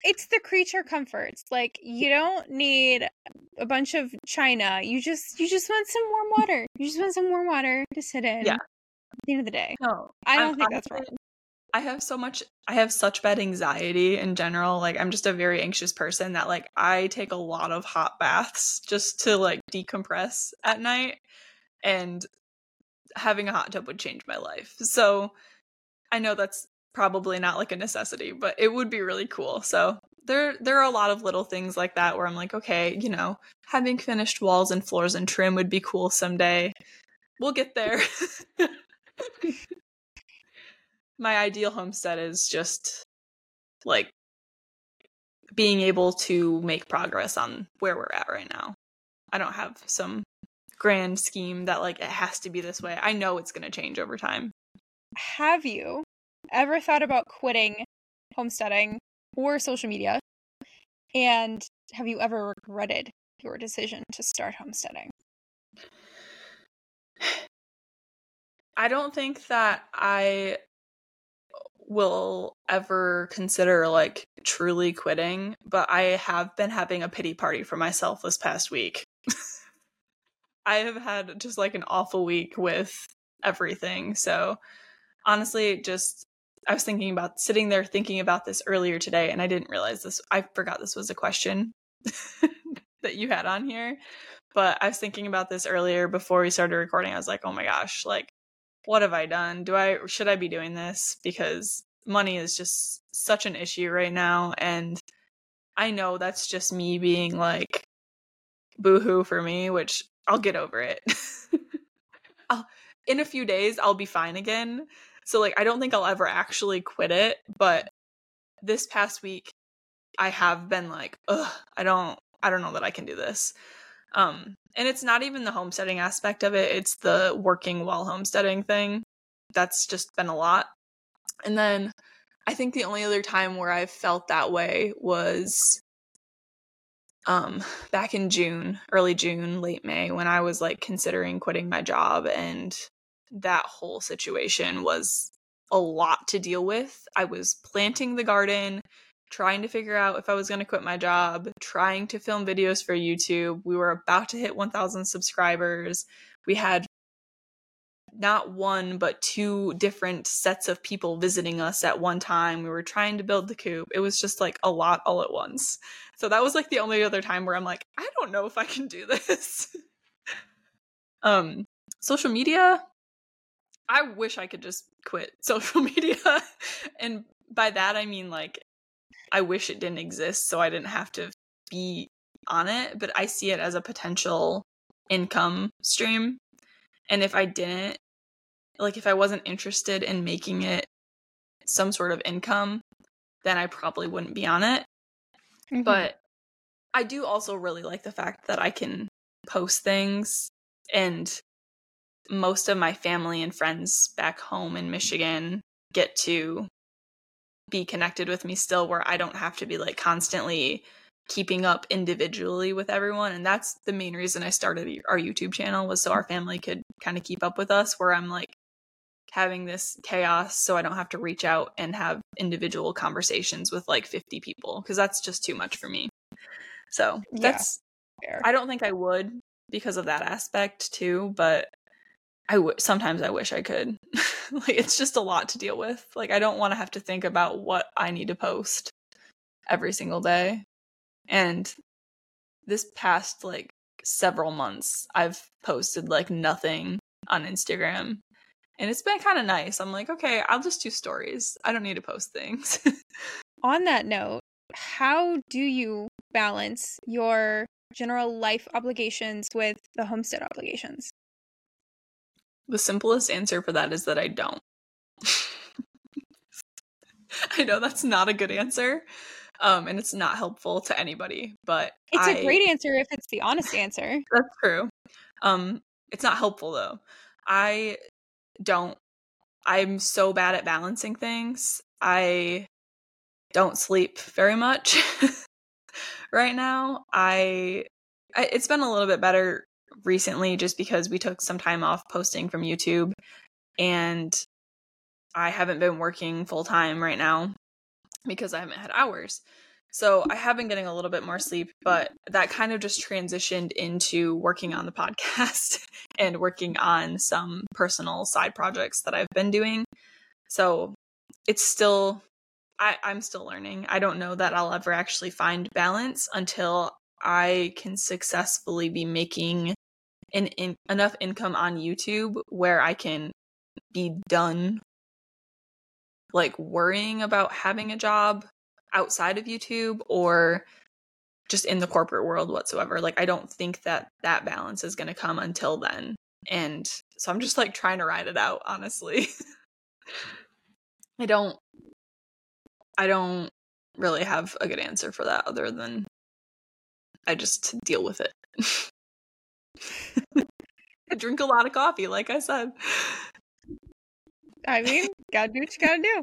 it's the creature comforts. Like you don't need a bunch of china. You just want some warm water. You just want some warm water to sit in. Yeah. At the end of the day. No, I don't think that's wrong. I have such bad anxiety in general. Like I'm just a very anxious person that like I take a lot of hot baths just to like decompress at night, and having a hot tub would change my life. So I know that's probably not like a necessity, but it would be really cool. So there are a lot of little things like that where I'm like, okay, you know, having finished walls and floors and trim would be cool someday. We'll get there. My ideal homestead is just like being able to make progress on where we're at right now. I don't have some grand scheme that like it has to be this way. I know it's going to change over time. Have you ever thought about quitting homesteading or social media? And have you ever regretted your decision to start homesteading? I don't think that I will ever consider like truly quitting, but I have been having a pity party for myself this past week. I have had just like an awful week with everything. So honestly, I was sitting there thinking about this earlier today, and I didn't realize this. I forgot this was a question that you had on here, but I was thinking about this earlier before we started recording. I was like, oh my gosh, like, what have I done? Should I be doing this? Because money is just such an issue right now. And I know that's just me being like, boohoo for me, which I'll get over it. In a few days, I'll be fine again. So like, I don't think I'll ever actually quit it. But this past week, I have been like, ugh, I don't know that I can do this. And it's not even the homesteading aspect of it. It's the working while homesteading thing. That's just been a lot. And then I think the only other time where I felt that way was back in June, early June, late May, when I was like considering quitting my job. And that whole situation was a lot to deal with. I was planting the garden, trying to figure out if I was going to quit my job, trying to film videos for YouTube. We were about to hit 1,000 subscribers. We had not one, but two different sets of people visiting us at one time. We were trying to build the coop. It was just like a lot all at once. So that was like the only other time where I'm like, I don't know if I can do this. Social media. I wish I could just quit social media. And by that, I mean like, I wish it didn't exist so I didn't have to be on it, but I see it as a potential income stream. And if I didn't, like if I wasn't interested in making it some sort of income, then I probably wouldn't be on it. Mm-hmm. But I do also really like the fact that I can post things, and most of my family and friends back home in Michigan get to be connected with me still, where I don't have to be like constantly keeping up individually with everyone. And that's the main reason I started our YouTube channel, was so our family could kind of keep up with us, where I'm like having this chaos so I don't have to reach out and have individual conversations with like 50 people, because that's just too much for me. So that's fair. I don't think I would because of that aspect too, but sometimes I wish I could. Like, it's just a lot to deal with. Like, I don't want to have to think about what I need to post every single day. And this past like several months, I've posted like nothing on Instagram. And it's been kind of nice. I'm like, okay, I'll just do stories. I don't need to post things. On that note, how do you balance your general life obligations with the homestead obligations? The simplest answer for that is that I don't. I know that's not a good answer, and it's not helpful to anybody, but it's a great answer if it's the honest answer. That's true. It's not helpful, though. I'm so bad at balancing things. I don't sleep very much right now. It's been a little bit better recently just because we took some time off posting from YouTube, and I haven't been working full time right now because I haven't had hours. So I have been getting a little bit more sleep, but that kind of just transitioned into working on the podcast and working on some personal side projects that I've been doing. So it's still, I'm still learning. I don't know that I'll ever actually find balance until I can successfully be making enough income on YouTube where I can be done like worrying about having a job outside of YouTube or just in the corporate world whatsoever. Like, I don't think that balance is going to come until then. And so I'm just like trying to ride it out, honestly. I don't really have a good answer for that other than I just deal with it. I drink a lot of coffee, like I said. I mean, gotta do what you gotta do.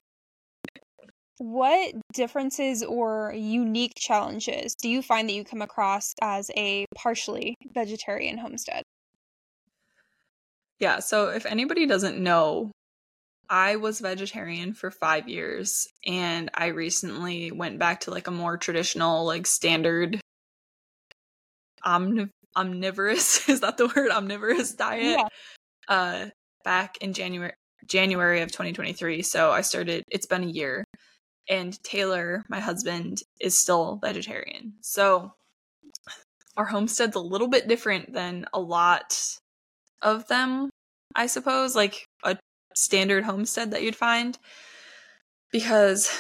What differences or unique challenges do you find that you come across as a partially vegetarian homestead? Yeah, so if anybody doesn't know, I was vegetarian for 5 years, and I recently went back to like a more traditional, like standard omnivorous, is that the word? Omnivorous diet. Yeah. Back in January of 2023. So it's been a year. And Taylor, my husband, is still vegetarian. So our homestead's a little bit different than a lot of them, I suppose, like a standard homestead that you'd find, because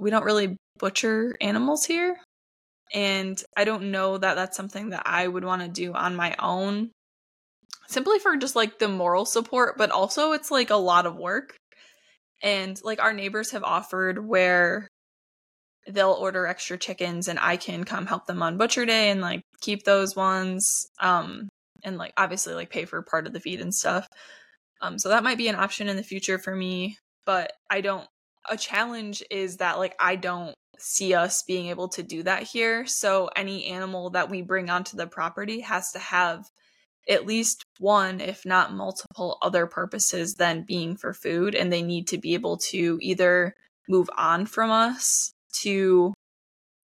we don't really butcher animals here. And I don't know that that's something that I would want to do on my own, simply for just like the moral support, but also it's like a lot of work. And like our neighbors have offered where they'll order extra chickens and I can come help them on butcher day and like keep those ones, and like obviously like pay for part of the feed and stuff. So that might be an option in the future for me, but a challenge is that like I don't see us being able to do that here. So any animal that we bring onto the property has to have at least one, if not multiple, other purposes than being for food. And they need to be able to either move on from us to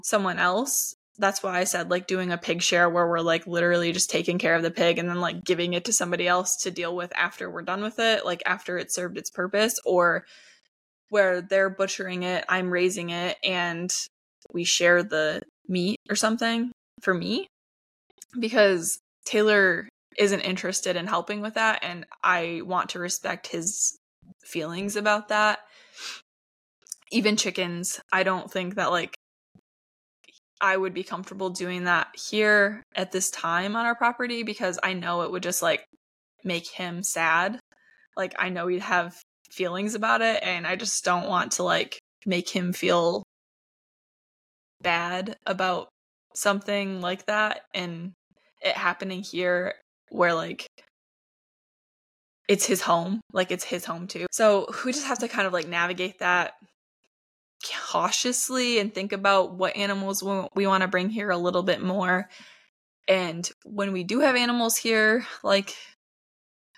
someone else. That's why I said like doing a pig share where we're like literally just taking care of the pig and then like giving it to somebody else to deal with after we're done with it, like after it served its purpose, or where they're butchering it, I'm raising it, and we share the meat or something for me. Because Taylor isn't interested in helping with that, and I want to respect his feelings about that. Even chickens, I don't think that like I would be comfortable doing that here at this time on our property, because I know it would just like make him sad. Like, I know he'd have feelings about it, and I just don't want to like make him feel bad about something like that, and it happening here where like it's his home, like it's his home too. So we just have to kind of like navigate that cautiously and think about what animals we want to bring here a little bit more. And when we do have animals here, like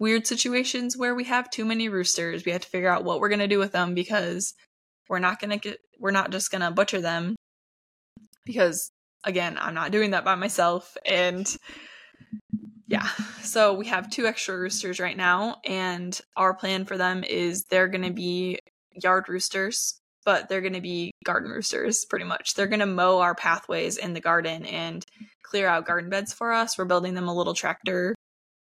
weird situations where we have too many roosters, we have to figure out what we're going to do with them, because we're not just going to butcher them, because again, I'm not doing that by myself. And yeah. So we have 2 extra roosters right now, and our plan for them is they're going to be yard roosters, but they're going to be garden roosters pretty much. They're going to mow our pathways in the garden and clear out garden beds for us. We're building them a little tractor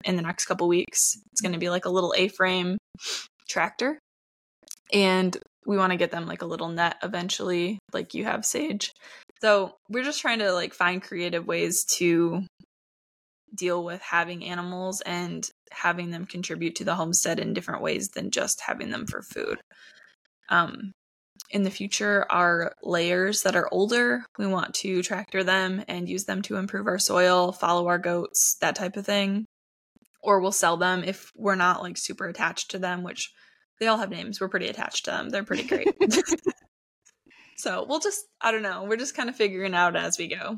in the next couple weeks. It's going to be like a little A-frame tractor. And we want to get them like a little net eventually, like you have, Sage. So we're just trying to like find creative ways to deal with having animals and having them contribute to the homestead in different ways than just having them for food. In the future, our layers that are older, we want to tractor them and use them to improve our soil, follow our goats, that type of thing. Or we'll sell them if we're not like super attached to them, which they all have names. We're pretty attached to them. They're pretty great. So we'll just, I don't know, we're just kind of figuring out as we go.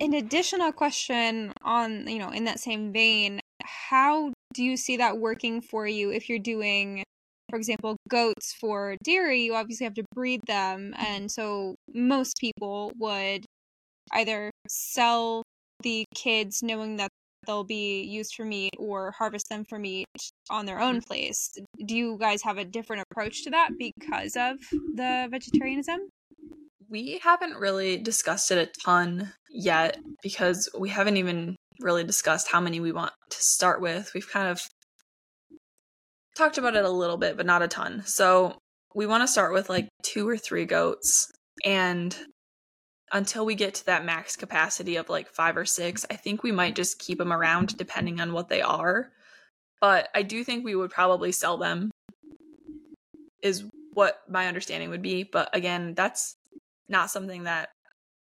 An additional question on, you know, in that same vein, how do you see that working for you if you're doing, for example, goats for dairy? You obviously have to breed them. And so most people would either sell the kids knowing that they'll be used for meat or harvest them for meat on their own place. Do you guys have a different approach to that because of the vegetarianism? We haven't really discussed it a ton yet because we haven't even really discussed how many we want to start with. We've kind of talked about it a little bit, but not a ton. So we want to start with like 2 or 3 goats, and until we get to that max capacity of like 5 or 6, I think we might just keep them around depending on what they are. But I do think we would probably sell them is what my understanding would be. But again, that's not something that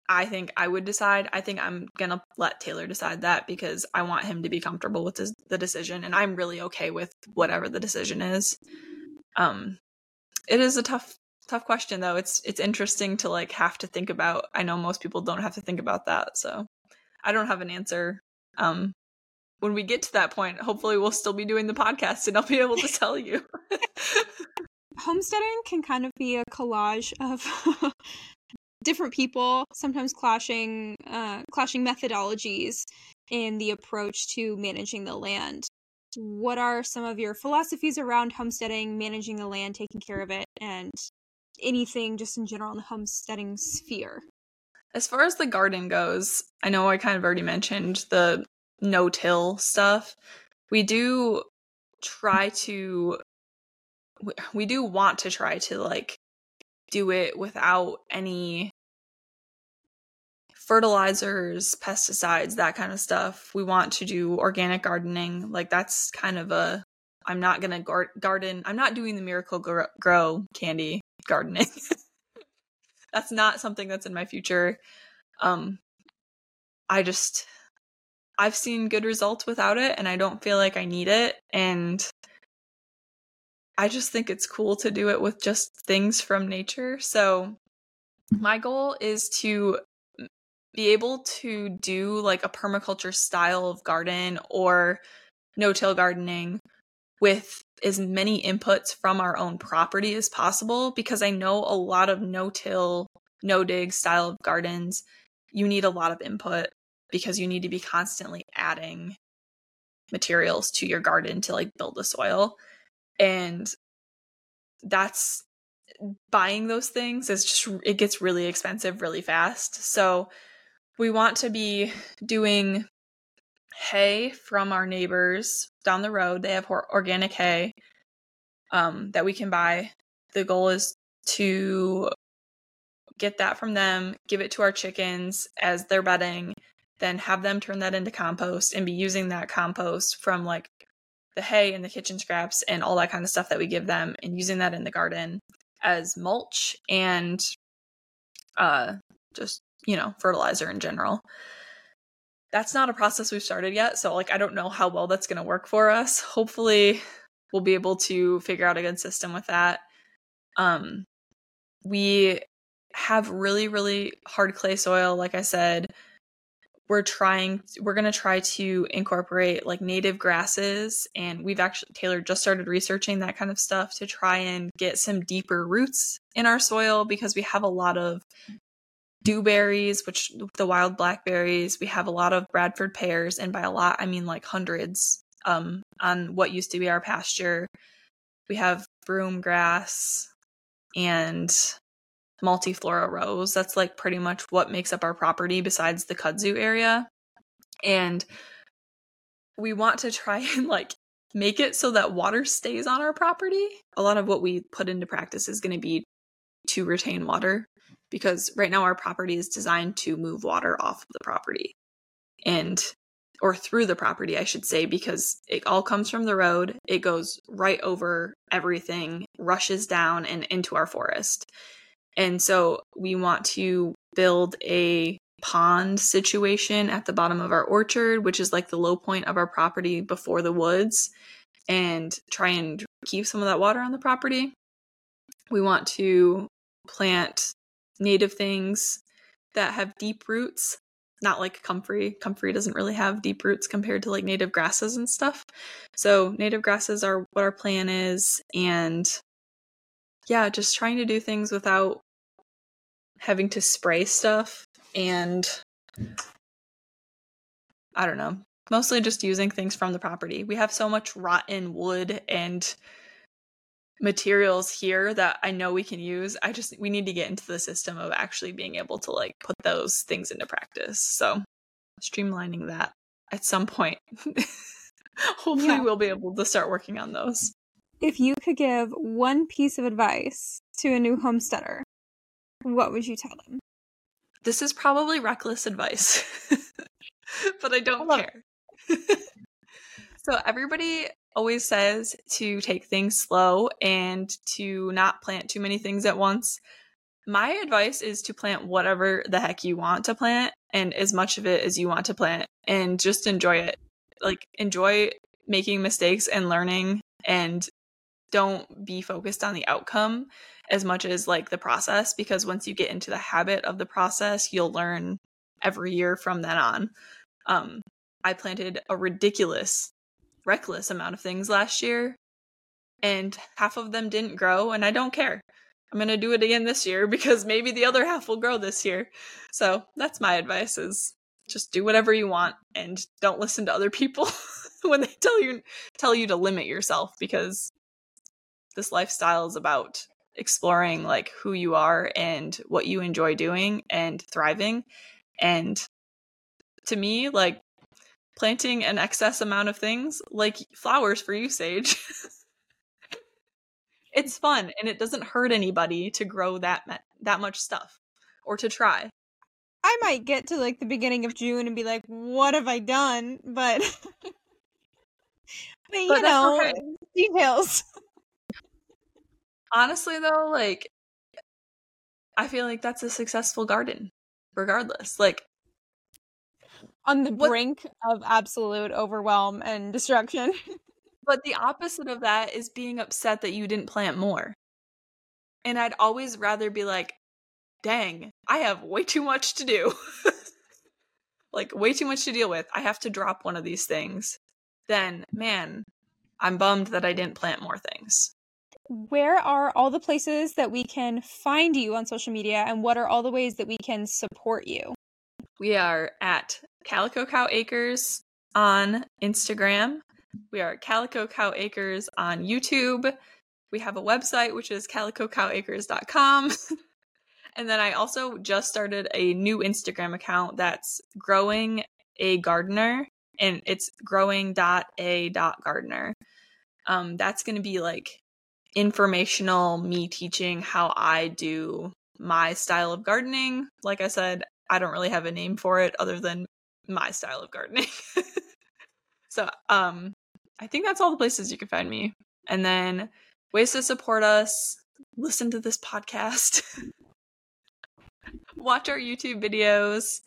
I think I would decide. I think I'm going to let Taylor decide that because I want him to be comfortable with the decision. And I'm really okay with whatever the decision is. It is a tough question though. It's interesting to like have to think about. I know most people don't have to think about that, so I don't have an answer. When we get to that point, hopefully we'll still be doing the podcast and I'll be able to tell you. Homesteading can kind of be a collage of different people, sometimes clashing methodologies in the approach to managing the land. What are some of your philosophies around homesteading, managing the land, taking care of it, and anything just in general in the homesteading sphere? As far as the garden goes, I know I kind of already mentioned the no-till stuff. We do want to try to like do it without any fertilizers, pesticides, that kind of stuff. We want to do organic gardening. Like that's kind of I'm not going to garden. I'm not doing the miracle grow candy gardening. That's not something that's in my future. I've seen good results without it, and I don't feel like I need it. And I just think it's cool to do it with just things from nature. So my goal is to be able to do like a permaculture style of garden or no-till gardening with as many inputs from our own property as possible, because I know a lot of no-till, no-dig style of gardens, you need a lot of input because you need to be constantly adding materials to your garden to like build the soil. And that's buying those things is just, it gets really expensive really fast. So we want to be doing hay from our neighbors down the road. They have organic hay that we can buy. The goal is to get that from them, give it to our chickens as their bedding, then have them turn that into compost and be using that compost from like the hay and the kitchen scraps and all that kind of stuff that we give them, and using that in the garden as mulch and just, you know, fertilizer in general. That's not a process we've started yet. So like, I don't know how well that's going to work for us. Hopefully we'll be able to figure out a good system with that. We have really, really hard clay soil. Like I said, we're going to try to incorporate like native grasses. And Taylor just started researching that kind of stuff to try and get some deeper roots in our soil, because we have a lot of dewberries, which the wild blackberries. We have a lot of Bradford pears, and by a lot, I mean like hundreds, on what used to be our pasture. We have broom grass and multiflora rose. That's like pretty much what makes up our property besides the kudzu area. And we want to try and like make it so that water stays on our property. A lot of what we put into practice is going to be to retain water, because right now our property is designed to move water off of the property or through the property, I should say, because it all comes from the road. It goes right over everything, rushes down and into our forest. And so we want to build a pond situation at the bottom of our orchard, which is like the low point of our property before the woods, and try and keep some of that water on the property. We want to plant native things that have deep roots, not like comfrey. Comfrey doesn't really have deep roots compared to like native grasses and stuff. So native grasses are what our plan is. And yeah, just trying to do things without having to spray stuff. And I don't know, mostly just using things from the property. We have so much rotten wood and materials here that I know we can use. We need to get into the system of actually being able to like put those things into practice. So streamlining that at some point. Hopefully we'll be able to start working on those. If you could give one piece of advice to a new homesteader, what would you tell them? This is probably reckless advice, but I don't care. So everybody always says to take things slow and to not plant too many things at once. My advice is to plant whatever the heck you want to plant, and as much of it as you want to plant, and just enjoy it. Like, enjoy making mistakes and learning, and don't be focused on the outcome as much as like the process, because once you get into the habit of the process, you'll learn every year from then on. I planted a reckless amount of things last year, and half of them didn't grow, and I don't care. I'm going to do it again this year because maybe the other half will grow this year. So that's my advice, is just do whatever you want and don't listen to other people when they tell you to limit yourself, because this lifestyle is about exploring like who you are and what you enjoy doing and thriving. And to me, like, planting an excess amount of things, like flowers for you, Sage, it's fun, and it doesn't hurt anybody to grow that much stuff, or to try. I might get to like the beginning of June and be like, what have I done? But you know, okay. Details. Honestly, though, like, I feel like that's a successful garden, regardless. Like, on the brink of absolute overwhelm and destruction. But the opposite of that is being upset that you didn't plant more. And I'd always rather be like, dang, I have way too much to do. Like, way too much to deal with. I have to drop one of these things. Then, man, I'm bummed that I didn't plant more things. Where are all the places that we can find you on social media, and what are all the ways that we can support you? We are at Calico Cow Acres on Instagram. We are at Calico Cow Acres on YouTube. We have a website, which is calicocowacres.com. And then I also just started a new Instagram account that's growing a gardener, and it's growing.a.gardener. That's going to be like informational, me teaching how I do my style of gardening. Like I said, I don't really have a name for it other than my style of gardening. So I think that's all the places you can find me. And then ways to support us: listen to this podcast, watch our YouTube videos,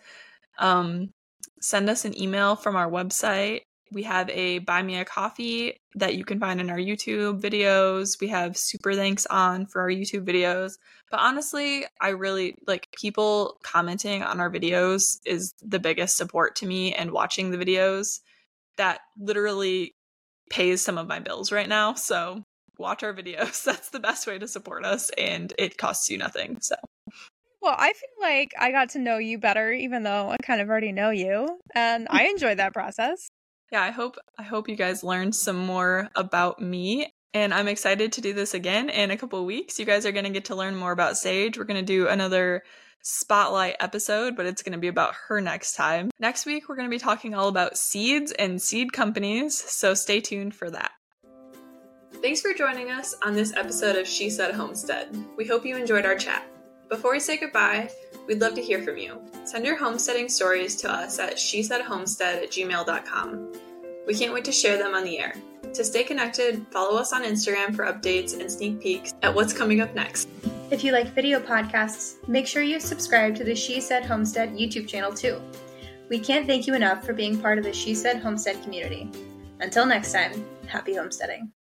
send us an email from our website. We have a Buy Me a Coffee that you can find in our YouTube videos. We have super thanks on for our YouTube videos. But honestly, I really like people commenting on our videos is the biggest support to me, and watching the videos that literally pays some of my bills right now. So watch our videos. That's the best way to support us, and it costs you nothing. So Well, I feel like I got to know you better, even though I kind of already know you, and I enjoyed that process. Yeah, I hope you guys learned some more about me, and I'm excited to do this again in a couple of weeks. You guys are going to get to learn more about Sage. We're going to do another spotlight episode, but it's going to be about her next time. Next week, we're going to be talking all about seeds and seed companies, so stay tuned for that. Thanks for joining us on this episode of She Said Homestead. We hope you enjoyed our chat. Before we say goodbye, we'd love to hear from you. Send your homesteading stories to us at shesaidhomestead@gmail.com. We can't wait to share them on the air. To stay connected, follow us on Instagram for updates and sneak peeks at what's coming up next. If you like video podcasts, make sure you subscribe to the She Said Homestead YouTube channel too. We can't thank you enough for being part of the She Said Homestead community. Until next time, happy homesteading.